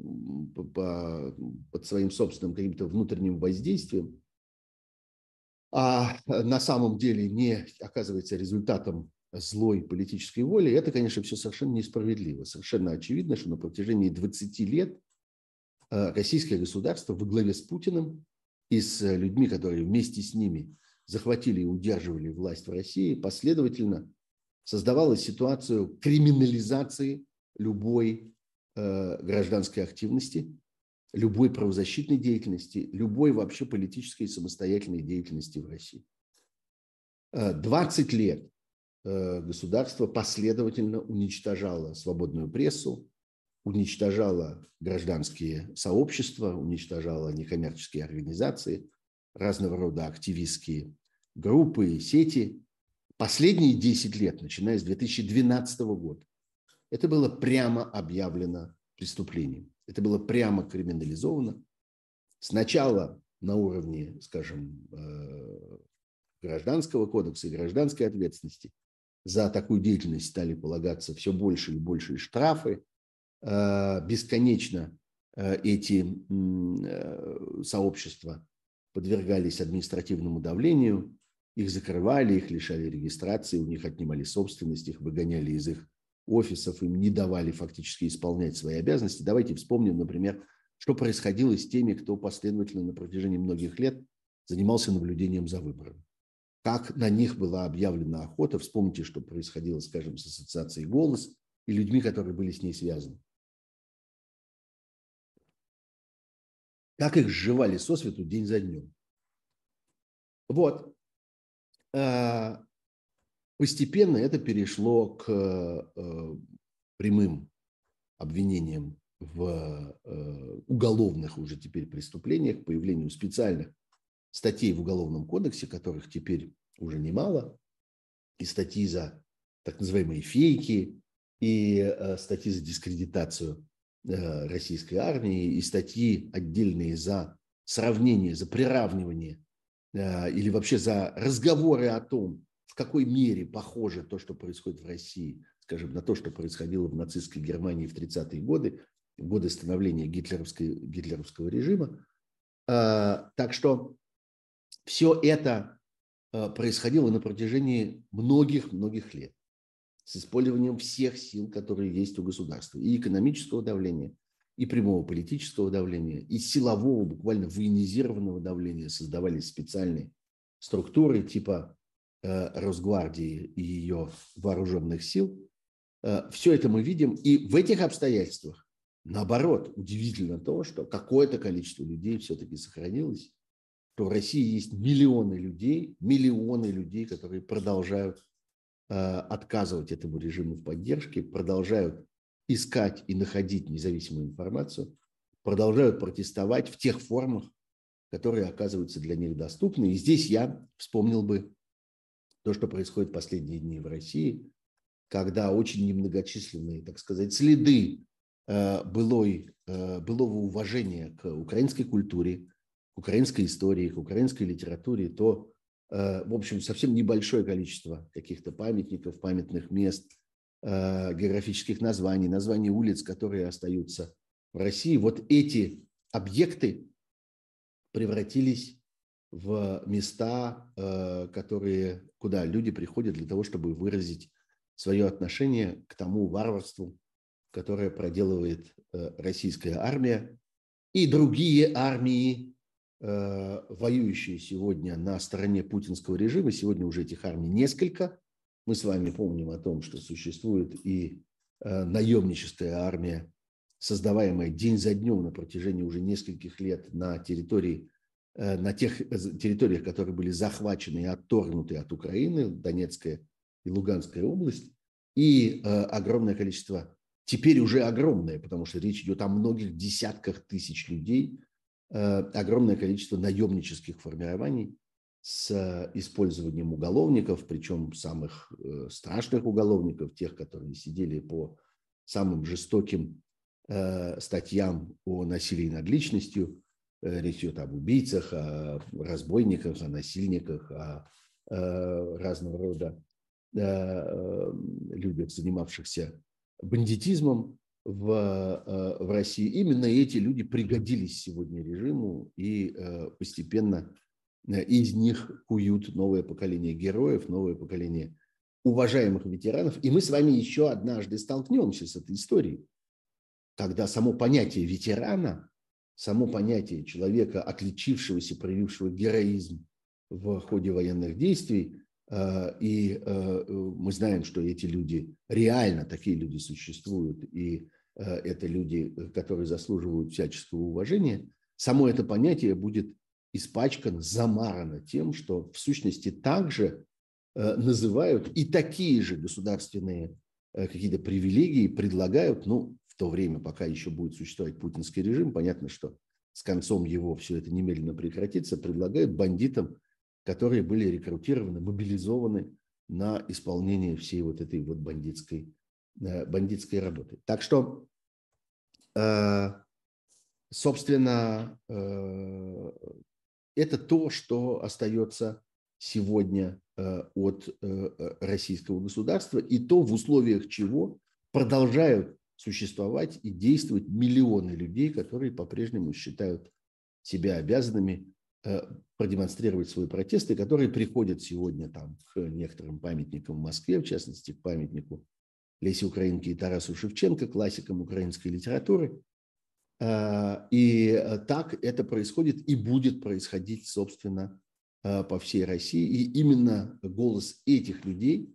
своим собственным каким-то внутренним воздействием, а на самом деле не оказывается результатом злой политической воли, это, конечно, все совершенно несправедливо. Совершенно очевидно, что на протяжении 20 лет российское государство во главе с Путиным и с людьми, которые вместе с ними захватили и удерживали власть в России, последовательно создавало ситуацию криминализации любой гражданской активности, любой правозащитной деятельности, любой вообще политической и самостоятельной деятельности в России. 20 лет государство последовательно уничтожало свободную прессу, уничтожало гражданские сообщества, уничтожало некоммерческие организации, разного рода активистские группы и сети. Последние 10 лет, начиная с 2012 года, это было прямо объявлено преступлением. Это было прямо криминализовано. Сначала на уровне, скажем, Гражданского кодекса и гражданской ответственности. За такую деятельность стали полагаться все больше и больше штрафы. Бесконечно эти сообщества подвергались административному давлению. Их закрывали, их лишали регистрации, у них отнимали собственность, их выгоняли из их офисов, им не давали фактически исполнять свои обязанности. Давайте вспомним, например, что происходило с теми, кто последовательно на протяжении многих лет занимался наблюдением за выборами. Как на них была объявлена охота. Вспомните, что происходило, скажем, с ассоциацией «Голос» и людьми, которые были с ней связаны. Как их сживали сосвету день за днем. Вот. Постепенно это перешло к прямым обвинениям в уголовных уже теперь преступлениях, появлению специальных статей в Уголовном кодексе, которых теперь уже немало, и статьи за так называемые фейки, и статьи за дискредитацию российской армии, и статьи отдельные за сравнение, за приравнивание или вообще за разговоры о том, в какой мере похоже то, что происходит в России, скажем, на то, что происходило в нацистской Германии в 30-е годы, в годы становления гитлеровского режима. Так что все это происходило на протяжении многих-многих лет с использованием всех сил, которые есть у государства, и экономического давления, и прямого политического давления, и силового, буквально военизированного давления. Создавались специальные структуры типа Росгвардии и ее вооруженных сил. Все это мы видим, и в этих обстоятельствах, наоборот, удивительно то, что какое-то количество людей все-таки сохранилось, то в России есть миллионы людей, которые продолжают отказывать этому режиму в поддержке, продолжают искать и находить независимую информацию, продолжают протестовать в тех формах, которые оказываются для них доступны. И здесь я вспомнил бы то, что происходит в последние дни в России, когда очень немногочисленные, так сказать, следы былого уважения к украинской культуре, к украинской истории, к украинской литературе, то, в общем, совсем небольшое количество каких-то памятников, памятных мест, географических названий, названий улиц, которые остаются в России. Вот эти объекты превратились в места, куда люди приходят для того, чтобы выразить свое отношение к тому варварству, которое проделывает российская армия и другие армии, воюющие сегодня на стороне путинского режима. Сегодня уже этих армий несколько. Мы с вами помним о том, что существует и наемническая армия, создаваемая день за днем на протяжении уже нескольких лет на тех территориях, которые были захвачены и отторгнуты от Украины, Донецкая и Луганская область, и огромное количество, теперь уже огромное, потому что речь идет о многих десятках тысяч людей, огромное количество наемнических формирований с использованием уголовников, причем самых страшных уголовников, тех, которые сидели по самым жестоким статьям о насилии над личностью. Речь идет об убийцах, о разбойниках, о насильниках, о разного рода людях, занимавшихся бандитизмом. в России. Именно эти люди пригодились сегодня режиму, и постепенно из них куют новое поколение героев, новое поколение уважаемых ветеранов. И мы с вами еще однажды столкнемся с этой историей, когда само понятие ветерана, само понятие человека, отличившегося, проявившего героизм в ходе военных действий, и мы знаем, что эти люди, реально такие люди существуют, и это люди, которые заслуживают всяческого уважения, само это понятие будет испачкано, замарано тем, что в сущности также называют и такие же государственные какие-то привилегии предлагают, ну, в то время, пока еще будет существовать путинский режим, понятно, что с концом его все это немедленно прекратится, предлагают бандитам, которые были рекрутированы, мобилизованы на исполнение всей вот этой вот бандитской работы. Так что, собственно, это то, что остается сегодня от российского государства, и то, в условиях чего продолжают существовать и действовать миллионы людей, которые по-прежнему считают себя обязанными продемонстрировать свои протесты, которые приходят сегодня там к некоторым памятникам в Москве, в частности, к памятнику Леси Украинки и Тарасу Шевченко, классикам украинской литературы. И так это происходит и будет происходить, собственно, по всей России. И именно голос этих людей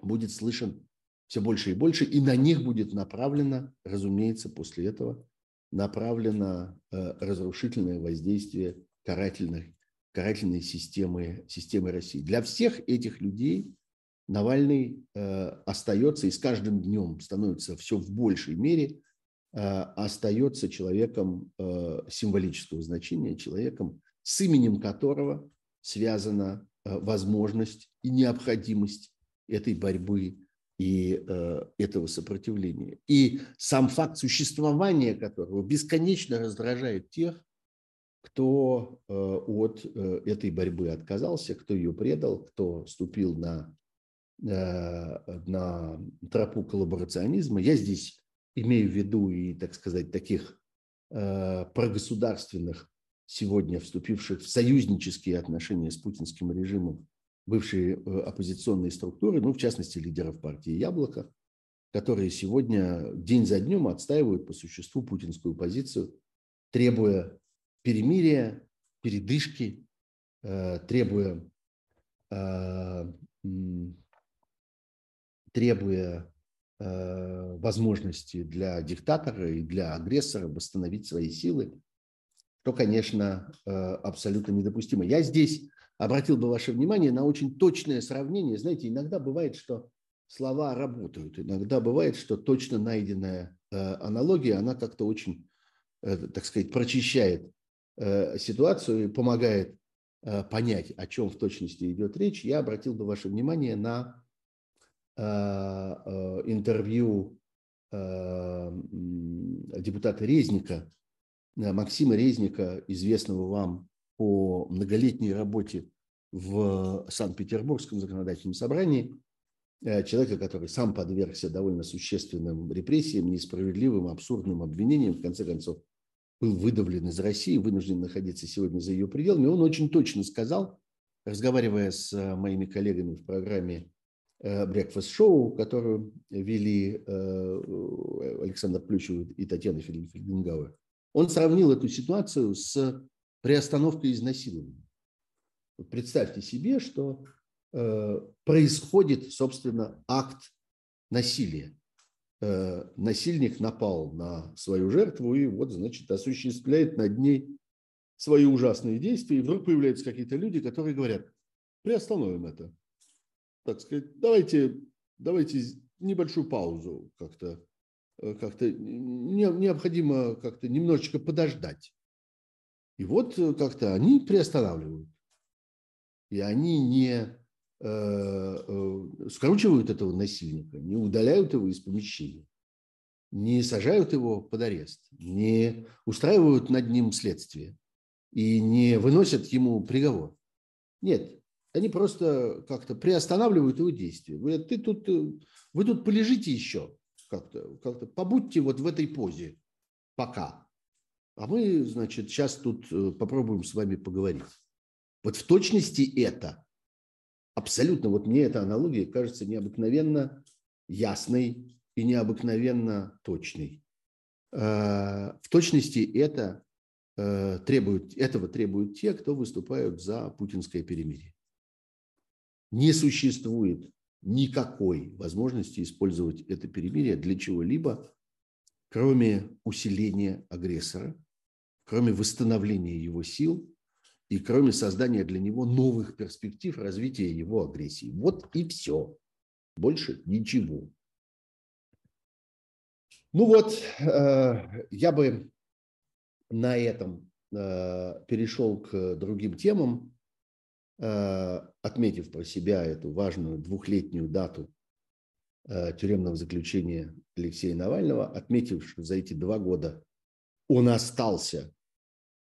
будет слышен все больше и больше, и на них будет направлено, разумеется, после этого, направлено разрушительное воздействие карательной системы России. Для всех этих людей Навальный остается и с каждым днем становится все в большей мере, остается человеком символического значения, человеком, с именем которого связана возможность и необходимость этой борьбы и этого сопротивления. И сам факт существования которого бесконечно раздражает тех, кто от этой борьбы отказался, кто ее предал, кто ступил на тропу коллаборационизма. Я здесь имею в виду и, так сказать, таких прогосударственных, сегодня вступивших в союзнические отношения с путинским режимом, бывшие оппозиционные структуры, ну, в частности, лидеров партии «Яблоко», которые сегодня день за днем отстаивают по существу путинскую позицию, требуя перемирия, передышки, требуя возможности для диктатора и для агрессора восстановить свои силы, что, конечно, абсолютно недопустимо. Я здесь обратил бы ваше внимание на очень точное сравнение. Знаете, иногда бывает, что слова работают, иногда бывает, что точно найденная аналогия, она как-то очень, так сказать, прочищает ситуацию и помогает понять, о чем в точности идет речь. Я обратил бы ваше внимание на интервью депутата Резника, Максима Резника, известного вам по многолетней работе в Санкт-Петербургском законодательном собрании, человека, который сам подвергся довольно существенным репрессиям, несправедливым, абсурдным обвинениям, в конце концов, был выдавлен из России, вынужден находиться сегодня за ее пределами. Он очень точно сказал, разговаривая с моими коллегами в программе Breakfast Show, которую вели Александр Плющев и Татьяна Фельгенгауэр, он сравнил эту ситуацию с приостановкой изнасилования. Представьте себе, что происходит, собственно, акт насилия. Насильник напал на свою жертву и вот, значит, осуществляет над ней свои ужасные действия. И вдруг появляются какие-то люди, которые говорят: приостановим это. Так сказать, давайте небольшую паузу как-то необходимо как-то немножечко подождать. И вот как-то они приостанавливают. И они не скручивают этого насильника, не удаляют его из помещения, не сажают его под арест, не устраивают над ним следствие и не выносят ему приговор. Нет, они просто как-то приостанавливают его действия. Говорят: вы тут полежите еще как-то побудьте вот в этой позе пока. А мы, значит, сейчас тут попробуем с вами поговорить. Вот в точности это. Абсолютно. Вот мне эта аналогия кажется необыкновенно ясной и необыкновенно точной. В точности это требуют те, кто выступают за путинское перемирие. Не существует никакой возможности использовать это перемирие для чего-либо, кроме усиления агрессора, кроме восстановления его сил и кроме создания для него новых перспектив развития его агрессии. Вот и все. Больше ничего. Ну вот, я бы на этом перешел к другим темам, отметив про себя эту важную двухлетнюю дату тюремного заключения Алексея Навального, отметив, что за эти 2 года он остался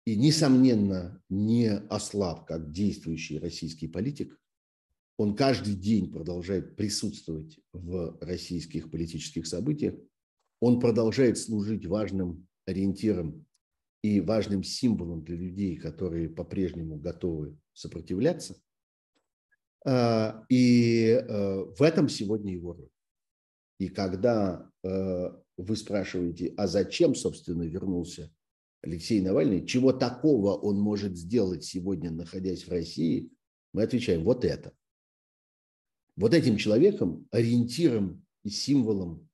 и, несомненно, не ослаб как действующий российский политик. Он каждый день продолжает присутствовать в российских политических событиях. Он продолжает служить важным ориентиром и важным символом для людей, которые по-прежнему готовы сопротивляться. И в этом сегодня его роль. И когда вы спрашиваете, а зачем, собственно, вернулся Алексей Навальный, чего такого он может сделать сегодня, находясь в России, мы отвечаем: вот это. Вот этим человеком, ориентиром и символом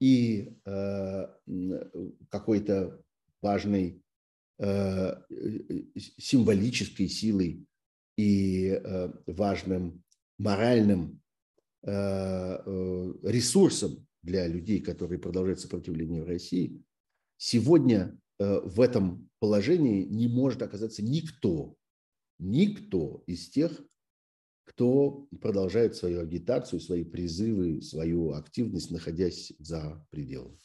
и какой-то важной символической силой и важным моральным ресурсом для людей, которые продолжают сопротивление в России, сегодня в этом положении не может оказаться никто, никто из тех, кто продолжает свою агитацию, свои призывы, свою активность, находясь за пределами.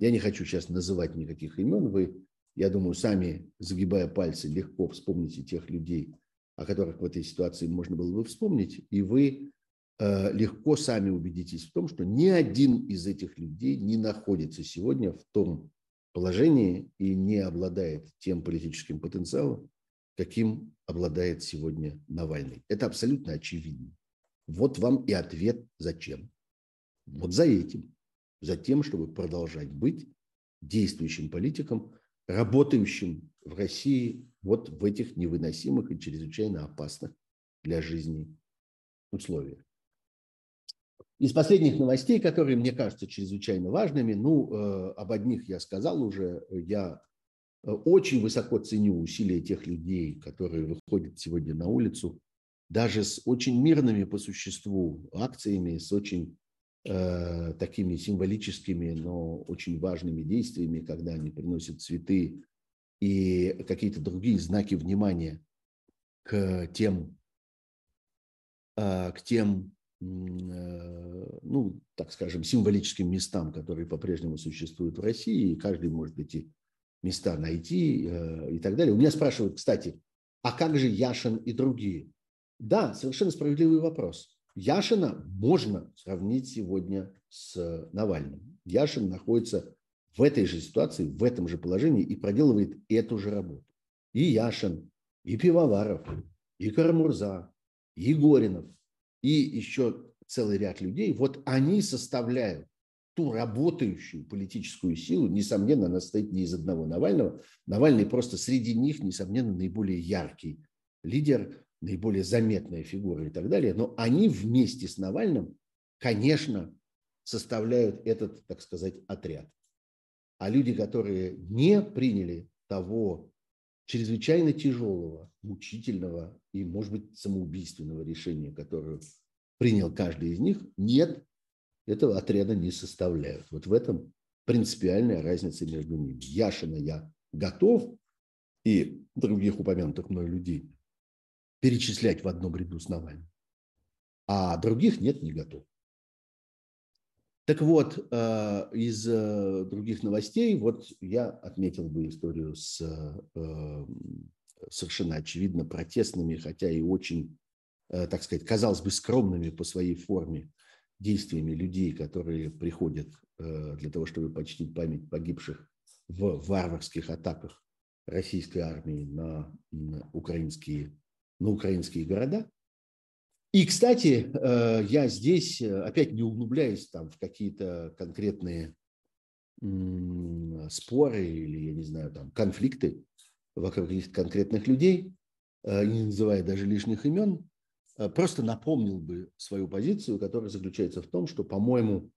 Я не хочу сейчас называть никаких имен. Вы, я думаю, сами, загибая пальцы, легко вспомните тех людей, о которых в этой ситуации можно было бы вспомнить, и вы легко сами убедитесь в том, что ни один из этих людей не находится сегодня в том положении и не обладает тем политическим потенциалом, каким обладает сегодня Навальный. Это абсолютно очевидно. Вот вам и ответ зачем. Вот за этим. За тем, чтобы продолжать быть действующим политиком, работающим в России вот в этих невыносимых и чрезвычайно опасных для жизни условиях. Из последних новостей, которые мне кажутся чрезвычайно важными, об одних я сказал уже, я очень высоко ценю усилия тех людей, которые выходят сегодня на улицу, даже с очень мирными по существу акциями, с очень такими символическими, но очень важными действиями, когда они приносят цветы и какие-то другие знаки внимания к тем, так скажем, символическим местам, которые по-прежнему существуют в России, и каждый может эти места найти и так далее. У меня спрашивают, кстати, а как же Яшин и другие? Да, совершенно справедливый вопрос. Яшина можно сравнить сегодня с Навальным. Яшин находится в этой же ситуации, в этом же положении и проделывает эту же работу. И Яшин, и Пивоваров, и Карамурза, и Горинов, и еще целый ряд людей. Вот они составляют ту работающую политическую силу. Несомненно, она состоит не из одного Навального. Навальный просто среди них, несомненно, наиболее яркий лидер, наиболее заметная фигура и так далее, но они вместе с Навальным, конечно, составляют этот, так сказать, отряд. А люди, которые не приняли того чрезвычайно тяжелого, мучительного и, может быть, самоубийственного решения, которое принял каждый из них, нет, этого отряда не составляют. Вот в этом принципиальная разница между ними. Яшина я готов и других упомянутых мной людей перечислять в одном ряду с Навальным, а других нет, не готов. Так вот, из других новостей, вот я отметил бы историю с совершенно очевидно протестными, хотя и очень, так сказать, казалось бы, скромными по своей форме действиями людей, которые приходят для того, чтобы почтить память погибших в варварских атаках российской армии на украинские города. И, кстати, я здесь, опять не углубляюсь там в какие-то конкретные споры или, я не знаю, там конфликты вокруг конкретных людей, не называя даже лишних имен, просто напомнил бы свою позицию, которая заключается в том, что, по-моему,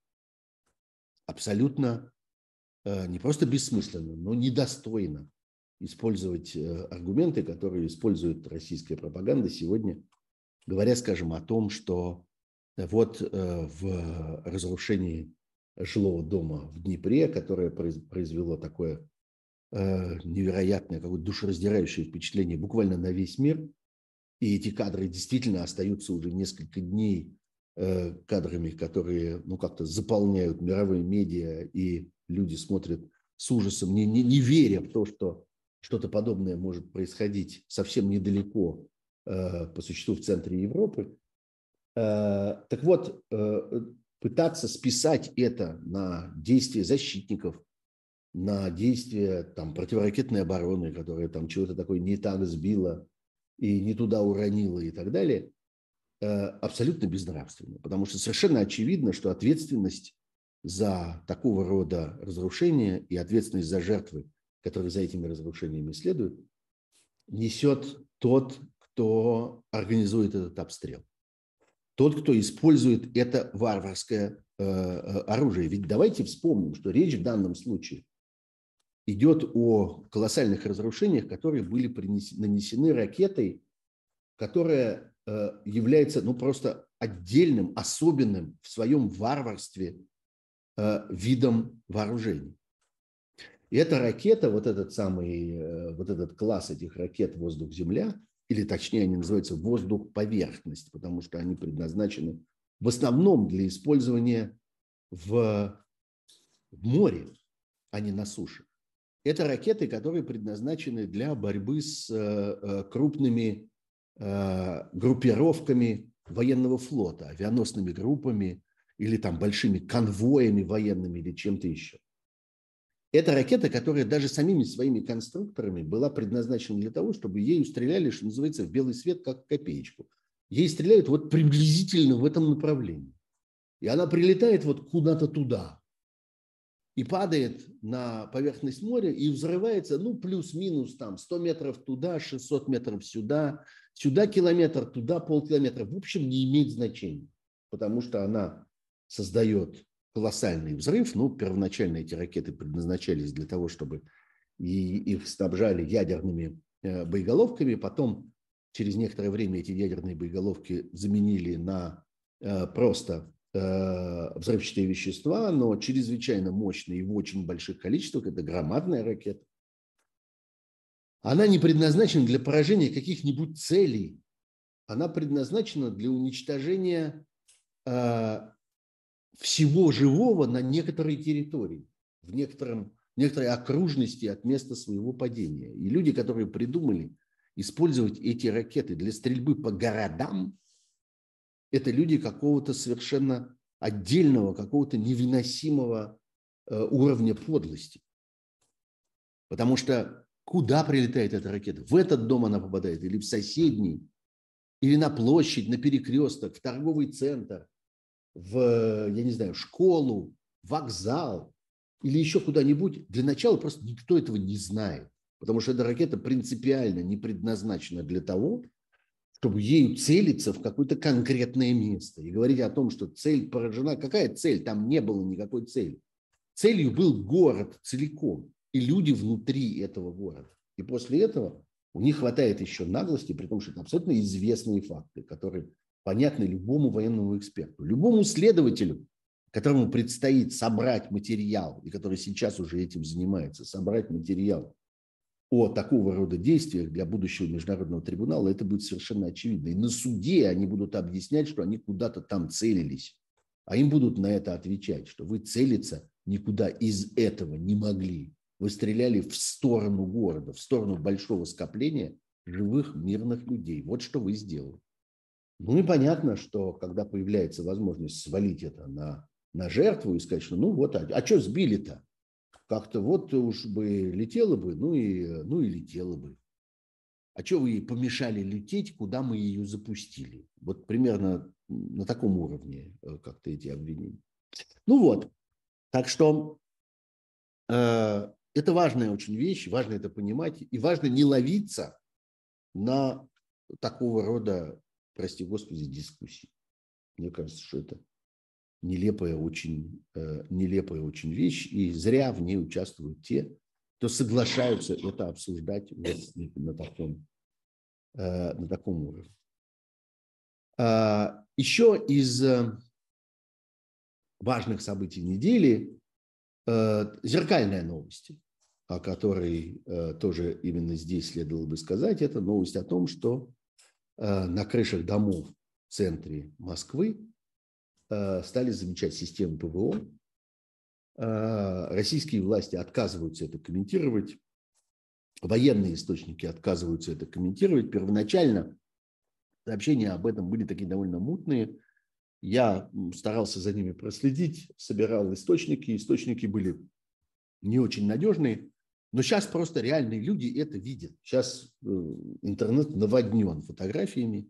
абсолютно не просто бессмысленно, но недостойно использовать аргументы, которые использует российская пропаганда сегодня, говоря, скажем, о том, что вот в разрушении жилого дома в Днепре, которое произвело такое невероятное, какое-то душераздирающее впечатление буквально на весь мир, и эти кадры действительно остаются уже несколько дней кадрами, которые, ну, как-то заполняют мировые медиа, и люди смотрят с ужасом, не веря в то, что что-то подобное может происходить совсем недалеко, по существу, в центре Европы. Так вот, пытаться списать это на действия защитников, на действия там противоракетной обороны, которая там чего-то такое не так сбила и не туда уронила и так далее, абсолютно безнравственно. Потому что совершенно очевидно, что ответственность за такого рода разрушения и ответственность за жертвы, которые за этими разрушениями следуют, несет тот, кто организует этот обстрел. Тот, кто использует это варварское оружие. Ведь давайте вспомним, что речь в данном случае идет о колоссальных разрушениях, которые были нанесены ракетой, которая является, ну, просто отдельным, особенным в своем варварстве видом вооружений. И эта ракета, вот этот класс этих ракет воздух-земля, или точнее они называются воздух-поверхность, потому что они предназначены в основном для использования в море, а не на суше. Это ракеты, которые предназначены для борьбы с крупными группировками военного флота, авианосными группами или там большими конвоями военными или чем-то еще. Это ракета, которая даже самими своими конструкторами была предназначена для того, чтобы ею стреляли, что называется, в белый свет, как в копеечку. Ей стреляют вот приблизительно в этом направлении. И она прилетает вот куда-то туда и падает на поверхность моря и взрывается, ну, плюс-минус там 100 метров туда, 600 метров сюда, сюда километр, туда полкилометра. В общем, не имеет значения, потому что она создает колоссальный взрыв. Ну, первоначально эти ракеты предназначались для того, чтобы их снабжали ядерными боеголовками. Потом через некоторое время эти ядерные боеголовки заменили на просто взрывчатые вещества, но чрезвычайно мощные и в очень больших количествах. Это громадная ракета. Она не предназначена для поражения каких-нибудь целей. Она предназначена для уничтожения всего живого на некоторой территории, в некоторой окружности от места своего падения. И люди, которые придумали использовать эти ракеты для стрельбы по городам, это люди какого-то совершенно отдельного, какого-то невыносимого уровня подлости. Потому что куда прилетает эта ракета? В этот дом она попадает или в соседний, или на площадь, на перекресток, в торговый центр, в, я не знаю, школу, вокзал или еще куда-нибудь. Для начала просто никто этого не знает, потому что эта ракета принципиально не предназначена для того, чтобы ею целиться в какое-то конкретное место. И говорить о том, что цель поражена. Какая цель? Там не было никакой цели. Целью был город целиком и люди внутри этого города. И после этого у них хватает еще наглости, при том, что это абсолютно известные факты, которые понятны любому военному эксперту, любому следователю, которому предстоит собрать материал, и который сейчас уже этим занимается, собрать материал о такого рода действиях для будущего международного трибунала, это будет совершенно очевидно. И на суде они будут объяснять, что они куда-то там целились, а им будут на это отвечать, что вы целиться никуда из этого не могли. Вы стреляли в сторону города, в сторону большого скопления живых мирных людей. Вот что вы сделали. Ну и понятно, что когда появляется возможность свалить это на на жертву и сказать, что ну вот, а что сбили-то? Как-то вот уж бы летело бы, ну и летело бы. А что вы ей помешали лететь, куда мы ее запустили? Вот примерно на таком уровне как-то эти обвинения. Ну вот, так что это важная очень вещь, важно это понимать, и важно не ловиться на такого рода, прости господи, дискуссии. Мне кажется, что это нелепая очень вещь, и зря в ней участвуют те, кто соглашаются это обсуждать на таком уровне. Еще из важных событий недели зеркальная новость, о которой тоже именно здесь следовало бы сказать, это новость о том, что на крышах домов в центре Москвы стали замечать систему ПВО. Российские власти отказываются это комментировать, военные источники отказываются это комментировать. Первоначально сообщения об этом были такие довольно мутные. Я старался за ними проследить, собирал источники. Источники были не очень надежные, но сейчас просто реальные люди это видят. Сейчас интернет наводнен фотографиями,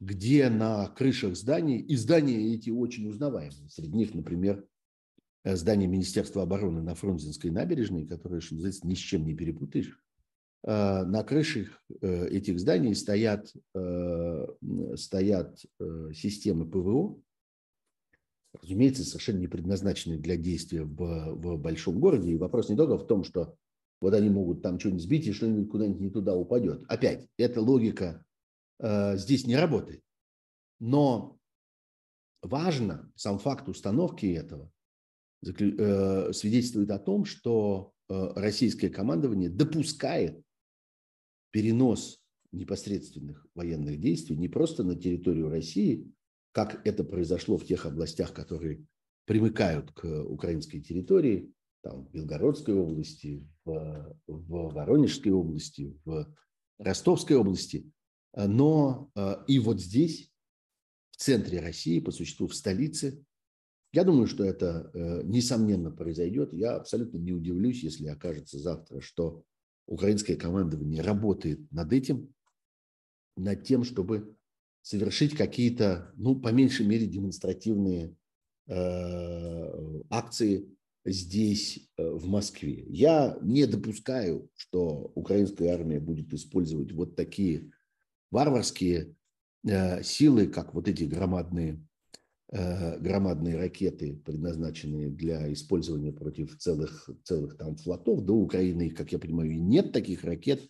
где на крышах зданий, и здания эти очень узнаваемые. Среди них, например, здание Министерства обороны на Фрунзенской набережной, которое, что называется, ни с чем не перепутаешь. На крышах этих зданий стоят системы ПВО, разумеется, совершенно не предназначенные для действия в большом городе. И вопрос не только в том, что вот они могут там что-нибудь сбить и что-нибудь куда-нибудь не туда упадет. Опять, эта логика здесь не работает. Но важно, сам факт установки этого свидетельствует о том, что российское командование допускает перенос непосредственных военных действий не просто на территорию России, как это произошло в тех областях, которые примыкают к украинской территории, там, в Белгородской области, в Воронежской области, в Ростовской области, но и вот здесь, в центре России, по существу в столице. Я думаю, что это, несомненно, произойдет. Я абсолютно не удивлюсь, если окажется завтра, что украинское командование работает над этим, над тем, чтобы совершить какие-то, ну, по меньшей мере, демонстративные акции здесь, в Москве. Я не допускаю, что украинская армия будет использовать вот такие варварские силы, как вот эти громадные ракеты, предназначенные для использования против целых там флотов. До Украины, как я понимаю, и нет таких ракет,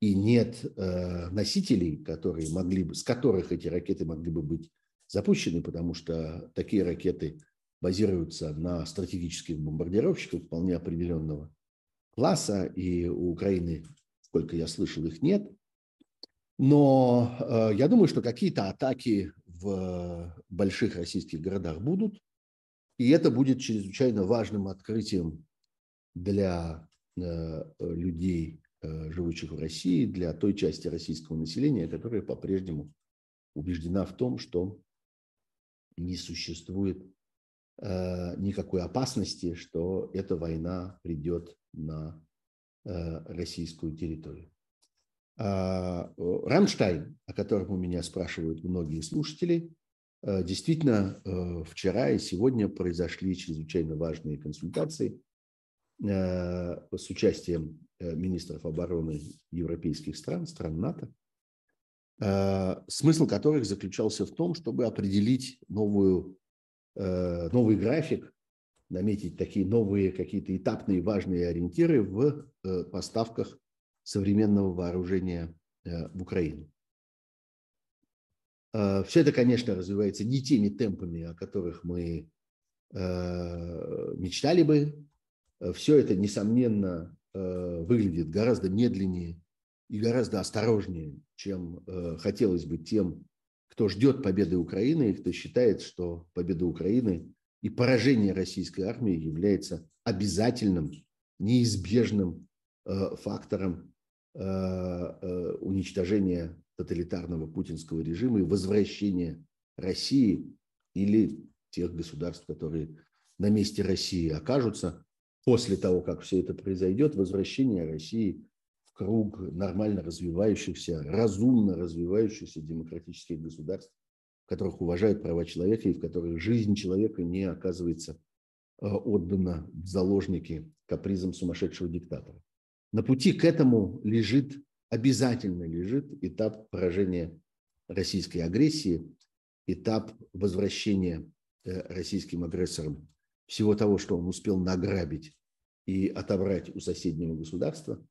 и нет носителей, которые могли бы, с которых эти ракеты могли бы быть запущены, потому что такие ракеты базируются на стратегических бомбардировщиках вполне определенного класса, и у Украины, сколько я слышал, их нет. Но я думаю, что какие-то атаки в больших российских городах будут, и это будет чрезвычайно важным открытием для людей, живущих в России, для той части российского населения, которая по-прежнему убеждена в том, что не существует никакой опасности, что эта война придет на российскую территорию. Рамштайн, о котором у меня спрашивают многие слушатели, действительно, вчера и сегодня произошли чрезвычайно важные консультации с участием министров обороны европейских стран, стран НАТО, смысл которых заключался в том, чтобы определить новый график, наметить такие новые какие-то этапные важные ориентиры в поставках современного вооружения в Украину. Все это, конечно, развивается не теми темпами, о которых мы мечтали бы. Все это, несомненно, выглядит гораздо медленнее и гораздо осторожнее, чем хотелось бы тем, кто ждет победы Украины и кто считает, что победа Украины и поражение российской армии является обязательным, неизбежным фактором уничтожения тоталитарного путинского режима и возвращения России или тех государств, которые на месте России окажутся после того, как все это произойдет, возвращение России в круг нормально развивающихся, разумно развивающихся демократических государств, в которых уважают права человека и в которых жизнь человека не оказывается отдана в заложники капризам сумасшедшего диктатора. На пути к этому обязательно лежит этап поражения российской агрессии, этап возвращения российским агрессорам всего того, что он успел награбить и отобрать у соседнего государства.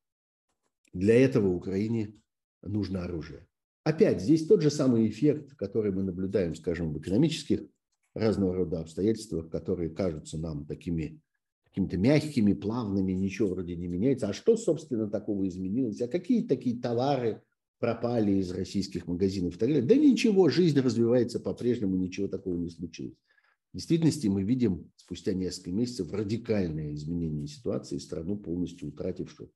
Для этого Украине нужно оружие. Опять, здесь тот же самый эффект, который мы наблюдаем, скажем, в экономических разного рода обстоятельствах, которые кажутся нам такими какими-то мягкими, плавными, ничего вроде не меняется. А что, собственно, такого изменилось? А какие такие товары пропали из российских магазинов и так далее? Да ничего, жизнь развивается по-прежнему, ничего такого не случилось. В действительности мы видим спустя несколько месяцев радикальное изменение ситуации, страну, полностью утратившую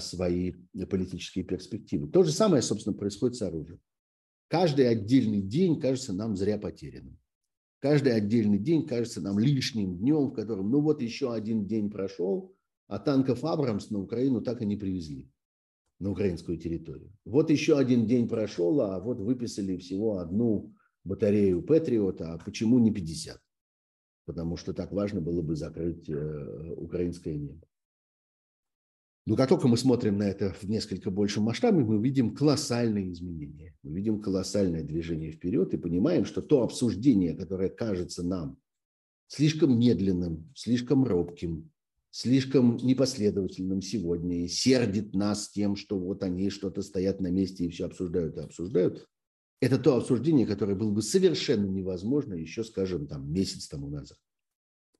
свои политические перспективы. То же самое, собственно, происходит с оружием. Каждый отдельный день кажется нам зря потерянным. Каждый отдельный день кажется нам лишним днем, в котором, ну вот еще один день прошел, а танков «Абрамс» на Украину так и не привезли, на украинскую территорию. Вот еще один день прошел, а вот выписали всего одну батарею «Патриота», а почему не 50? Потому что так важно было бы закрыть украинское небо. Но как только мы смотрим на это в несколько большем масштабе, мы видим колоссальные изменения. Мы видим колоссальное движение вперед и понимаем, что то обсуждение, которое кажется нам слишком медленным, слишком робким, слишком непоследовательным сегодня и сердит нас тем, что вот они что-то стоят на месте и все обсуждают и обсуждают, это то обсуждение, которое было бы совершенно невозможно еще, скажем, там, месяц тому назад.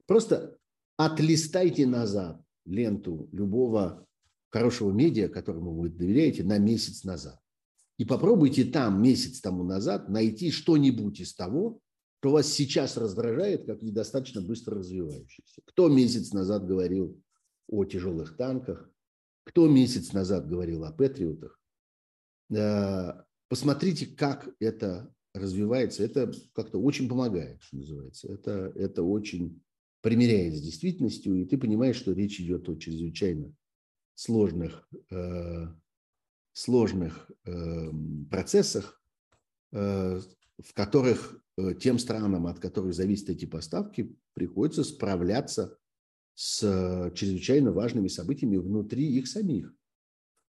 Просто отлистайте назад ленту любого хорошего медиа, которому вы доверяете, на месяц назад. И попробуйте там месяц тому назад найти что-нибудь из того, что вас сейчас раздражает, как недостаточно быстро развивающийся. Кто месяц назад говорил о тяжелых танках? Кто месяц назад говорил о патриотах? Посмотрите, как это развивается. Это как-то очень помогает, что называется. Это очень примеряет с действительностью, и ты понимаешь, что речь идет о чрезвычайно сложных процессах, в которых тем странам, от которых зависят эти поставки, приходится справляться с чрезвычайно важными событиями внутри их самих.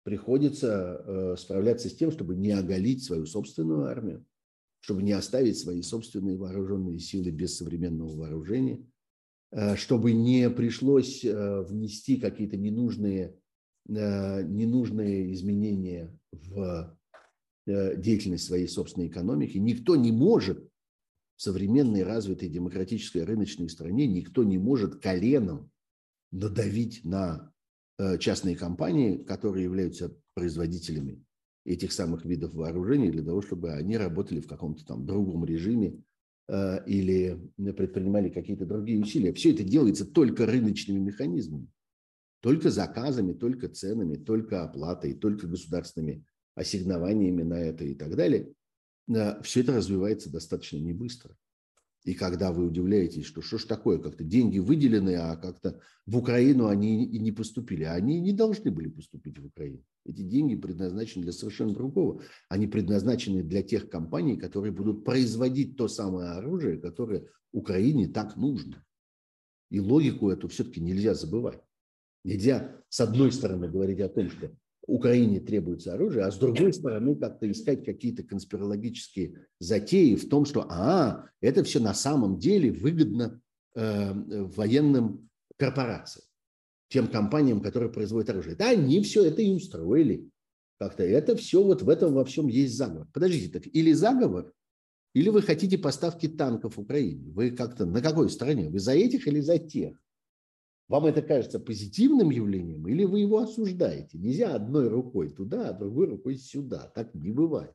Приходится справляться с тем, чтобы не оголить свою собственную армию, чтобы не оставить свои собственные вооруженные силы без современного вооружения, чтобы не пришлось внести какие-то ненужные изменения в деятельность своей собственной экономики. Никто не может в современной развитой демократической рыночной стране, никто не может коленом надавить на частные компании, которые являются производителями этих самых видов вооружений, для того, чтобы они работали в каком-то там другом режиме или предпринимали какие-то другие усилия. Все это делается только рыночными механизмами, только заказами, только ценами, только оплатой, только государственными ассигнованиями на это и так далее. Все это развивается достаточно небыстро. И когда вы удивляетесь, что ж такое, как-то деньги выделены, а как-то в Украину они и не поступили. Они не должны были поступить в Украину. Эти деньги предназначены для совершенно другого. Они предназначены для тех компаний, которые будут производить то самое оружие, которое Украине так нужно. И логику эту все-таки нельзя забывать. Нельзя, с одной стороны, говорить о том, что Украине требуется оружие, а с другой стороны как-то искать какие-то конспирологические затеи в том, что это все на самом деле выгодно военным корпорациям, тем компаниям, которые производят оружие. Да, они все это и устроили. Как-то это все вот в этом во всем есть заговор. Подождите, так или заговор, или вы хотите поставки танков в Украине? Вы как-то на какой стороне? Вы за этих или за тех? Вам это кажется позитивным явлением или вы его осуждаете? Нельзя одной рукой туда, а другой рукой сюда. Так не бывает.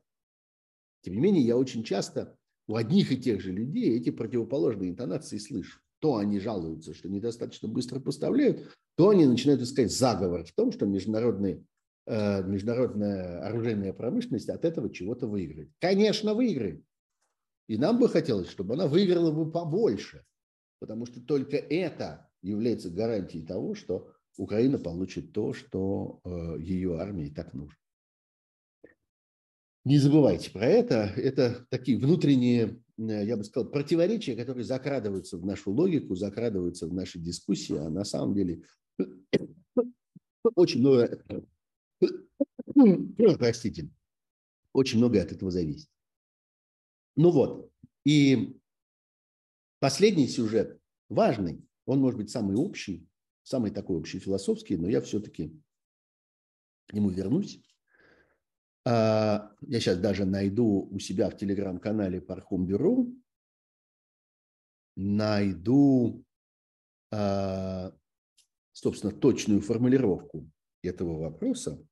Тем не менее, я очень часто у одних и тех же людей эти противоположные интонации слышу. То они жалуются, что недостаточно быстро поставляют, то они начинают искать заговор в том, что международная оружейная промышленность от этого чего-то выиграет. Конечно, выиграет. И нам бы хотелось, чтобы она выиграла бы побольше, потому что только это является гарантией того, что Украина получит то, что ее армии так нужно. Не забывайте про это. Это такие внутренние, я бы сказал, противоречия, которые закрадываются в нашу логику, закрадываются в наши дискуссии, а на самом деле очень много, простите, очень многое от этого зависит. Ну вот, и последний сюжет, важный, он может быть самый общий, самый такой общий философский, но я все-таки к нему вернусь. Я сейчас даже найду у себя в телеграм-канале Пархомбюро, найду, собственно, точную формулировку этого вопроса.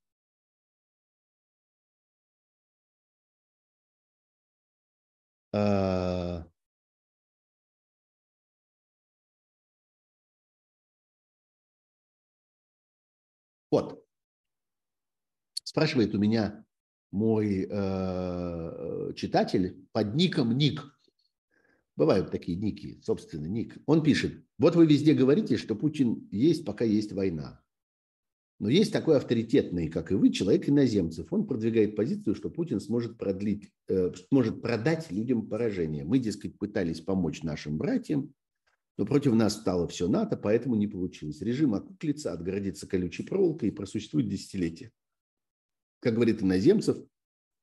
Вот. Спрашивает у меня мой читатель под ником Ник. Бывают такие ники, собственно, Ник. Он пишет: вот вы везде говорите, что Путин есть, пока есть война. Но есть такой авторитетный, как и вы, человек Иноземцев. Он продвигает позицию, что Путин сможет продать людям поражение. Мы, дескать, пытались помочь нашим братьям, но против нас стало все НАТО, поэтому не получилось. Режим окуклится, отгородится колючей проволокой и просуществует десятилетия. Как говорит Иноземцев,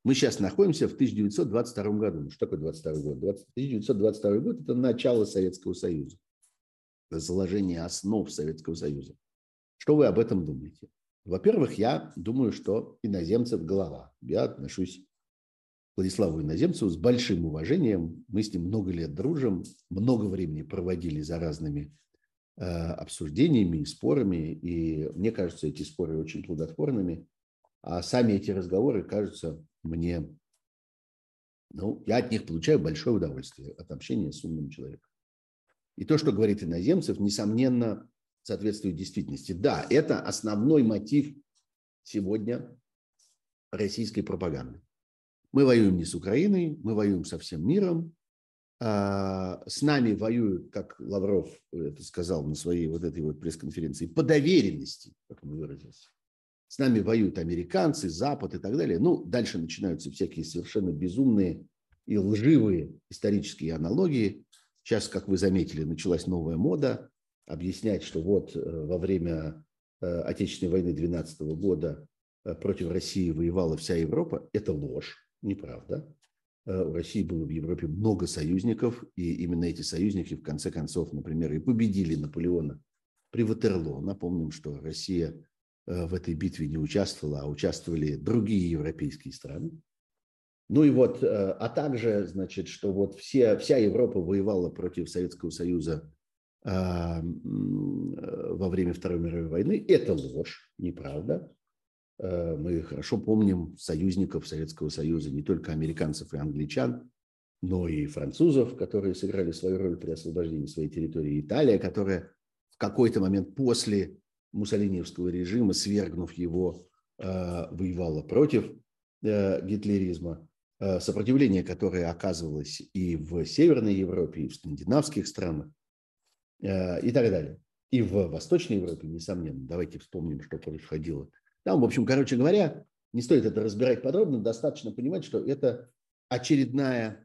мы сейчас находимся в 1922 году. Ну, что такое 1922 год? 1922 год – это начало Советского Союза, заложение основ Советского Союза. Что вы об этом думаете? Во-первых, я думаю, что Иноземцев голова. Я отношусь к Владиславу Иноземцеву с большим уважением. Мы с ним много лет дружим, много времени проводили за разными обсуждениями и спорами. И мне кажутся эти споры очень плодотворными. А сами эти разговоры кажутся мне... Ну, я от них получаю большое удовольствие от общения с умным человеком. И то, что говорит Иноземцев, несомненно, соответствует действительности. Да, это основной мотив сегодня российской пропаганды. Мы воюем не с Украиной, мы воюем со всем миром. С нами воюют, как Лавров это сказал на своей вот этой вот пресс-конференции, по доверенности, как он выразился. С нами воюют американцы, Запад и так далее. Ну, дальше начинаются всякие совершенно безумные и лживые исторические аналогии. Сейчас, как вы заметили, началась новая мода объяснять, что вот во время Отечественной войны 12 года против России воевала вся Европа. Это ложь, неправда. У России было в Европе много союзников, и именно эти союзники, в конце концов, например, и победили Наполеона при Ватерлоо. Напомним, что Россия в этой битве не участвовала, а участвовали другие европейские страны. Ну и вот, а также, значит, что вот вся Европа воевала против Советского Союза во время Второй мировой войны. Это ложь, неправда. Мы хорошо помним союзников Советского Союза, не только американцев и англичан, но и французов, которые сыграли свою роль при освобождении своей территории. Италия, которая в какой-то момент после муссолиниевского режима, свергнув его, воевала против гитлеризма. Сопротивление, которое оказывалось и в Северной Европе, и в скандинавских странах, и так далее. И в Восточной Европе, несомненно. Давайте вспомним, что происходило. Там, в общем, короче говоря, не стоит это разбирать подробно, достаточно понимать, что это очередной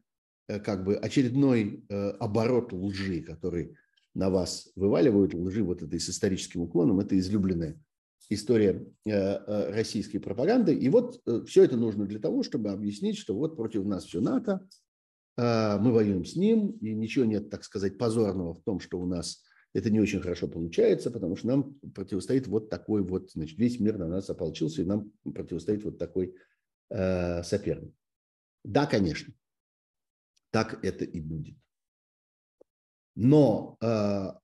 оборот лжи, который на вас вываливают, лжи вот этой с историческим уклоном. Это излюбленная история российской пропаганды. И вот все это нужно для того, чтобы объяснить, что вот против нас все НАТО, мы воюем с ним, и ничего нет, так сказать, позорного в том, что у нас это не очень хорошо получается, потому что нам противостоит вот такой вот, значит, весь мир на нас ополчился, и нам противостоит вот такой соперник. Да, конечно, так это и будет. Но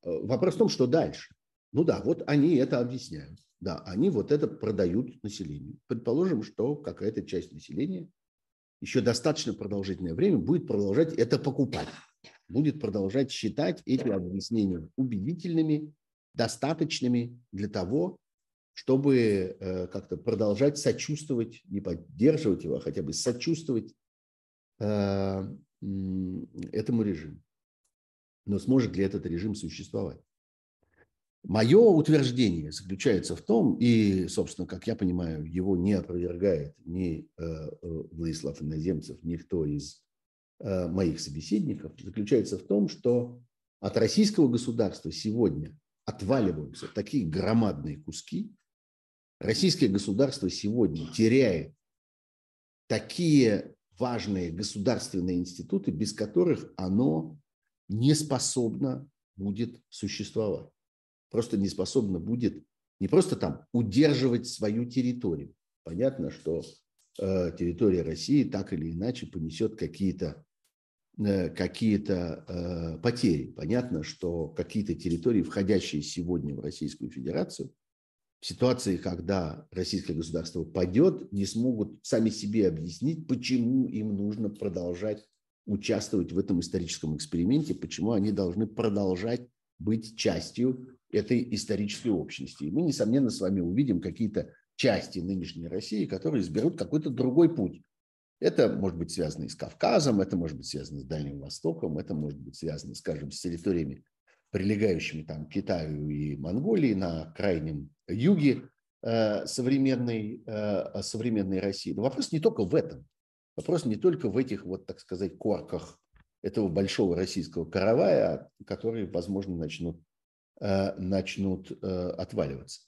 вопрос в том, что дальше. Ну да, вот они это объясняют. Да, они вот это продают населению. Предположим, что какая-то часть населения еще достаточно продолжительное время будет продолжать это покупать, будет продолжать считать эти объяснения убедительными, достаточными для того, чтобы как-то продолжать сочувствовать, не поддерживать его, а хотя бы сочувствовать этому режиму. Но сможет ли этот режим существовать? Мое утверждение заключается в том, и, собственно, как я понимаю, его не опровергает ни Владислав Иноземцев, ни кто из моих собеседников, заключается в том, что от российского государства сегодня отваливаются такие громадные куски. Российское государство сегодня теряет такие важные государственные институты, без которых оно не способно будет существовать. Просто не способно будет не просто там удерживать свою территорию. Понятно, что территория России так или иначе понесет какие-то потери. Понятно, что какие-то территории, входящие сегодня в Российскую Федерацию, в ситуации, когда российское государство падет, не смогут сами себе объяснить, почему им нужно продолжать участвовать в этом историческом эксперименте, почему они должны продолжать быть частью этой исторической общности. И мы, несомненно, с вами увидим какие-то части нынешней России, которые изберут какой-то другой путь. Это может быть связано и с Кавказом, это может быть связано с Дальним Востоком, это может быть связано, скажем, с территориями, прилегающими там, Китаю и Монголии, на крайнем юге современной России. Но вопрос не только в этом. Вопрос не только в этих, вот, так сказать, корках этого большого российского каравая, которые, возможно, начнут отваливаться.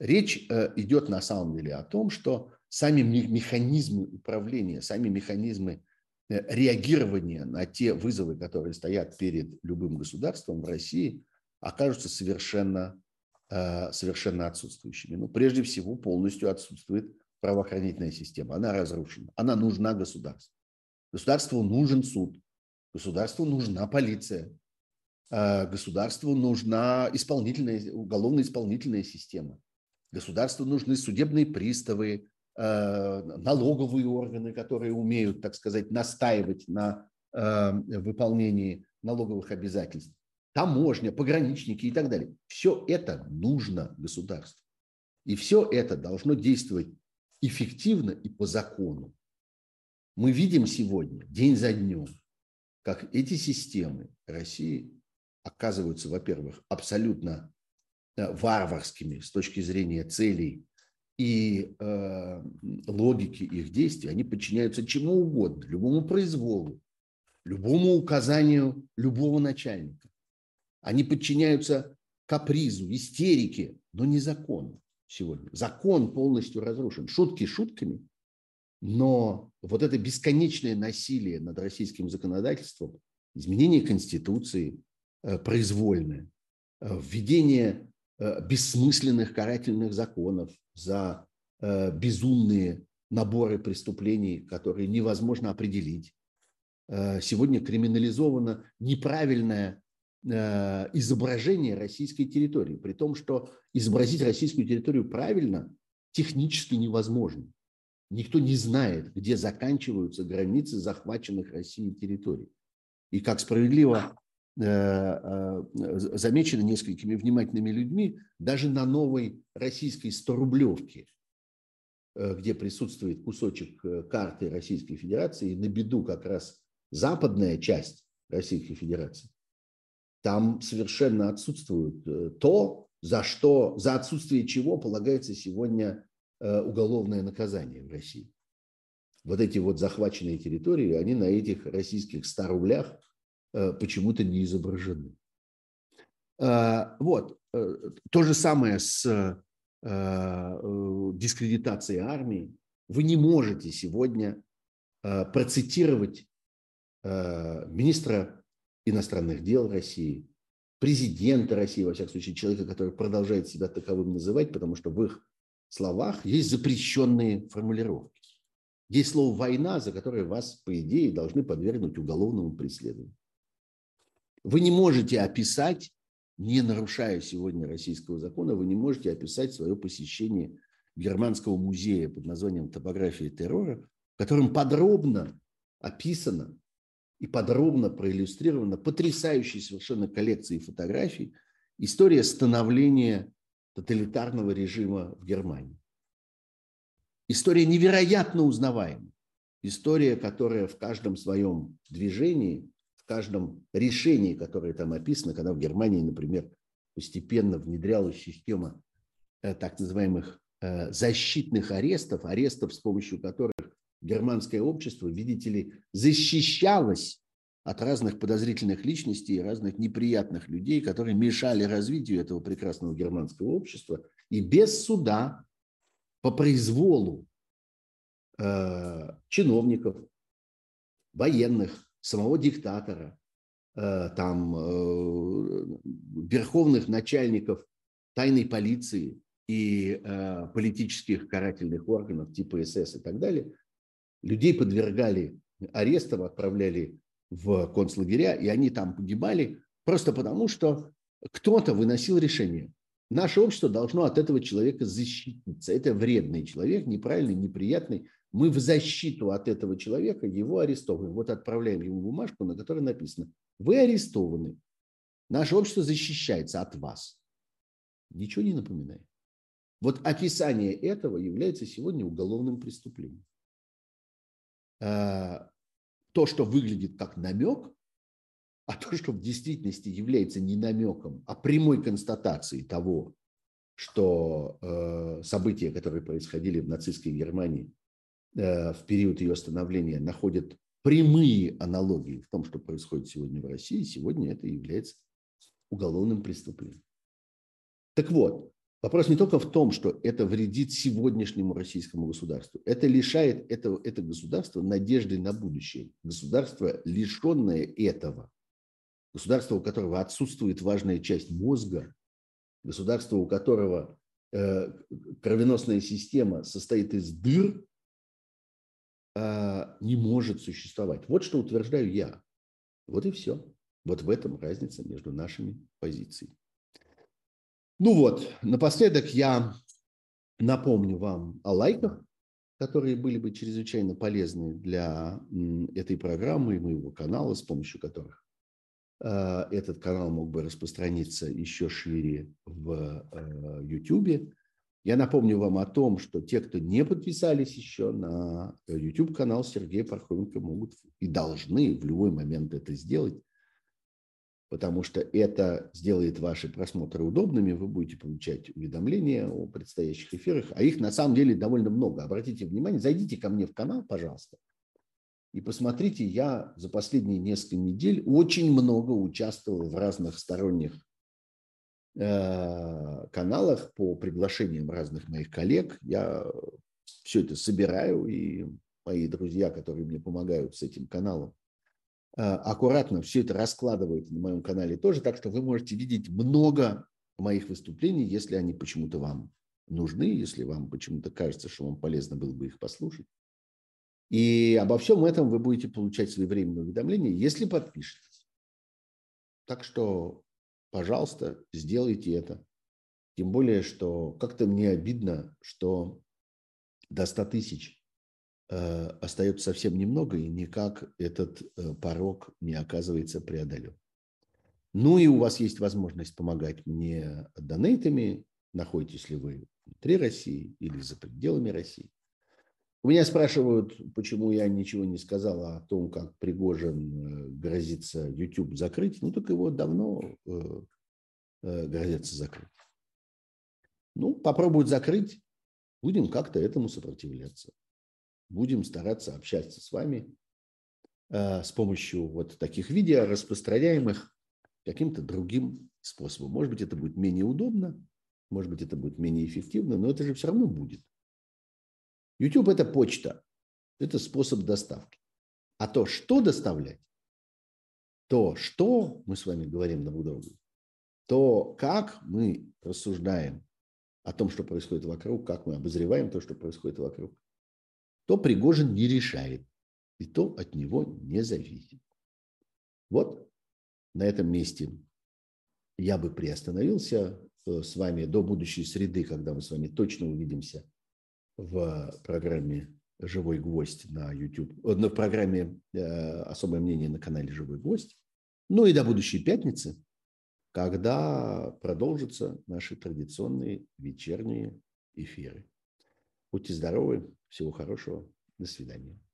Речь идет на самом деле о том, что сами механизмы управления, сами механизмы реагирования на те вызовы, которые стоят перед любым государством в России, окажутся совершенно отсутствующими. Ну, прежде всего, полностью отсутствует правоохранительная система. Она разрушена. Она нужна государству. Государству нужен суд. Государству нужна полиция. Государству нужна уголовно-исполнительная система. Государству нужны судебные приставы, налоговые органы, которые умеют, так сказать, настаивать на выполнении налоговых обязательств, таможня, пограничники и так далее. Все это нужно государству. И все это должно действовать эффективно и по закону. Мы видим сегодня, день за днем, как эти системы России оказываются, во-первых, абсолютно варварскими с точки зрения целей и логики их действий. Они подчиняются чему угодно, любому произволу, любому указанию любого начальника. Они подчиняются капризу, истерике, но не закону сегодня. Закон полностью разрушен. Шутки шутками, но вот это бесконечное насилие над российским законодательством, изменение Конституции произвольное, введение бессмысленных карательных законов за безумные наборы преступлений, которые невозможно определить. Сегодня криминализовано неправильное изображение российской территории, при том, что изобразить российскую территорию правильно технически невозможно. Никто не знает, где заканчиваются границы захваченных Россией территорий. И как справедливо замечено несколькими внимательными людьми, даже на новой российской 100-рублевке, где присутствует кусочек карты Российской Федерации, и на беду как раз западная часть Российской Федерации, там совершенно отсутствует то, за отсутствие чего полагается сегодня уголовное наказание в России. Вот эти вот захваченные территории, они на этих российских 100 рублях почему-то не изображены. Вот. То же самое с дискредитацией армии. Вы не можете сегодня процитировать министра иностранных дел России, президента России, во всяком случае, человека, который продолжает себя таковым называть, потому что в их словах есть запрещенные формулировки. Есть слово «война», за которое вас, по идее, должны подвергнуть уголовному преследованию. Вы не можете описать, не нарушая сегодня российского закона, вы не можете описать свое посещение германского музея под названием «Топография террора», в котором подробно описано и подробно проиллюстрирована потрясающей совершенно коллекцией фотографий история становления тоталитарного режима в Германии. История невероятно узнаваемая. История, которая в каждом своем движении, в каждом решении, которое там описано, когда в Германии, например, постепенно внедрялась система так называемых защитных арестов, арестов, с помощью которых германское общество, видите ли, защищалось от разных подозрительных личностей и разных неприятных людей, которые мешали развитию этого прекрасного германского общества. И без суда, по произволу чиновников, военных, самого диктатора, верховных начальников тайной полиции и политических карательных органов типа СС и так далее, людей подвергали арестам, отправляли в концлагеря, и они там погибали просто потому, что кто-то выносил решение. Наше общество должно от этого человека защититься. Это вредный человек, неправильный, неприятный. Мы в защиту от этого человека его арестовываем. Вот отправляем ему бумажку, на которой написано: вы арестованы. Наше общество защищается от вас. Ничего не напоминает. Вот описание этого является сегодня уголовным преступлением. То, что выглядит как намек, а то, что в действительности является не намеком, а прямой констатацией того, что события, которые происходили в нацистской Германии в период ее становления, находят прямые аналогии в том, что происходит сегодня в России, сегодня это является уголовным преступлением. Так вот, вопрос не только в том, что это вредит сегодняшнему российскому государству. Это лишает это государство надежды на будущее. Государство, лишенное этого. Государство, у которого отсутствует важная часть мозга. Государство, у которого кровеносная система состоит из дыр, не может существовать. Вот что утверждаю я. Вот и все. Вот в этом разница между нашими позициями. Ну вот, напоследок я напомню вам о лайках, которые были бы чрезвычайно полезны для этой программы и моего канала, с помощью которых этот канал мог бы распространиться еще шире в YouTube. Я напомню вам о том, что те, кто не подписались еще на YouTube-канал Сергея Пархоменко, могут и должны в любой момент это сделать, потому что это сделает ваши просмотры удобными, вы будете получать уведомления о предстоящих эфирах, а их на самом деле довольно много. Обратите внимание, зайдите ко мне в канал, пожалуйста, и посмотрите, я за последние несколько недель очень много участвовал в разных сторонних каналах по приглашениям разных моих коллег. Я все это собираю, и мои друзья, которые мне помогают с этим каналом, аккуратно все это раскладывают на моем канале тоже, так что вы можете видеть много моих выступлений, если они почему-то вам нужны, если вам почему-то кажется, что вам полезно было бы их послушать. И обо всем этом вы будете получать своевременные уведомления, если подпишетесь. Так что, пожалуйста, сделайте это. Тем более, что как-то мне обидно, что до 100 тысяч остается совсем немного, и никак этот порог не оказывается преодолен. Ну и у вас есть возможность помогать мне донейтами, находитесь ли вы внутри России или за пределами России. У меня спрашивают, почему я ничего не сказал о том, как Пригожин грозится YouTube закрыть. Ну так его давно грозятся закрыть. Ну, попробуют закрыть, будем как-то этому сопротивляться. Будем стараться общаться с вами с помощью вот таких видео, распространяемых каким-то другим способом. Может быть, это будет менее удобно, может быть, это будет менее эффективно, но это же все равно будет. YouTube – это почта, это способ доставки. А то, что доставлять, то, что мы с вами говорим друг другу, то, как мы рассуждаем о том, что происходит вокруг, как мы обозреваем то, что происходит вокруг, то Пригожин не решает, и то от него не зависит. Вот на этом месте я бы приостановился с вами до будущей среды, когда мы с вами точно увидимся в программе «Живой гвоздь» на YouTube, в программе «Особое мнение» на канале «Живой гвоздь». Ну и до будущей пятницы, когда продолжатся наши традиционные вечерние эфиры. Будьте здоровы, всего хорошего, до свидания.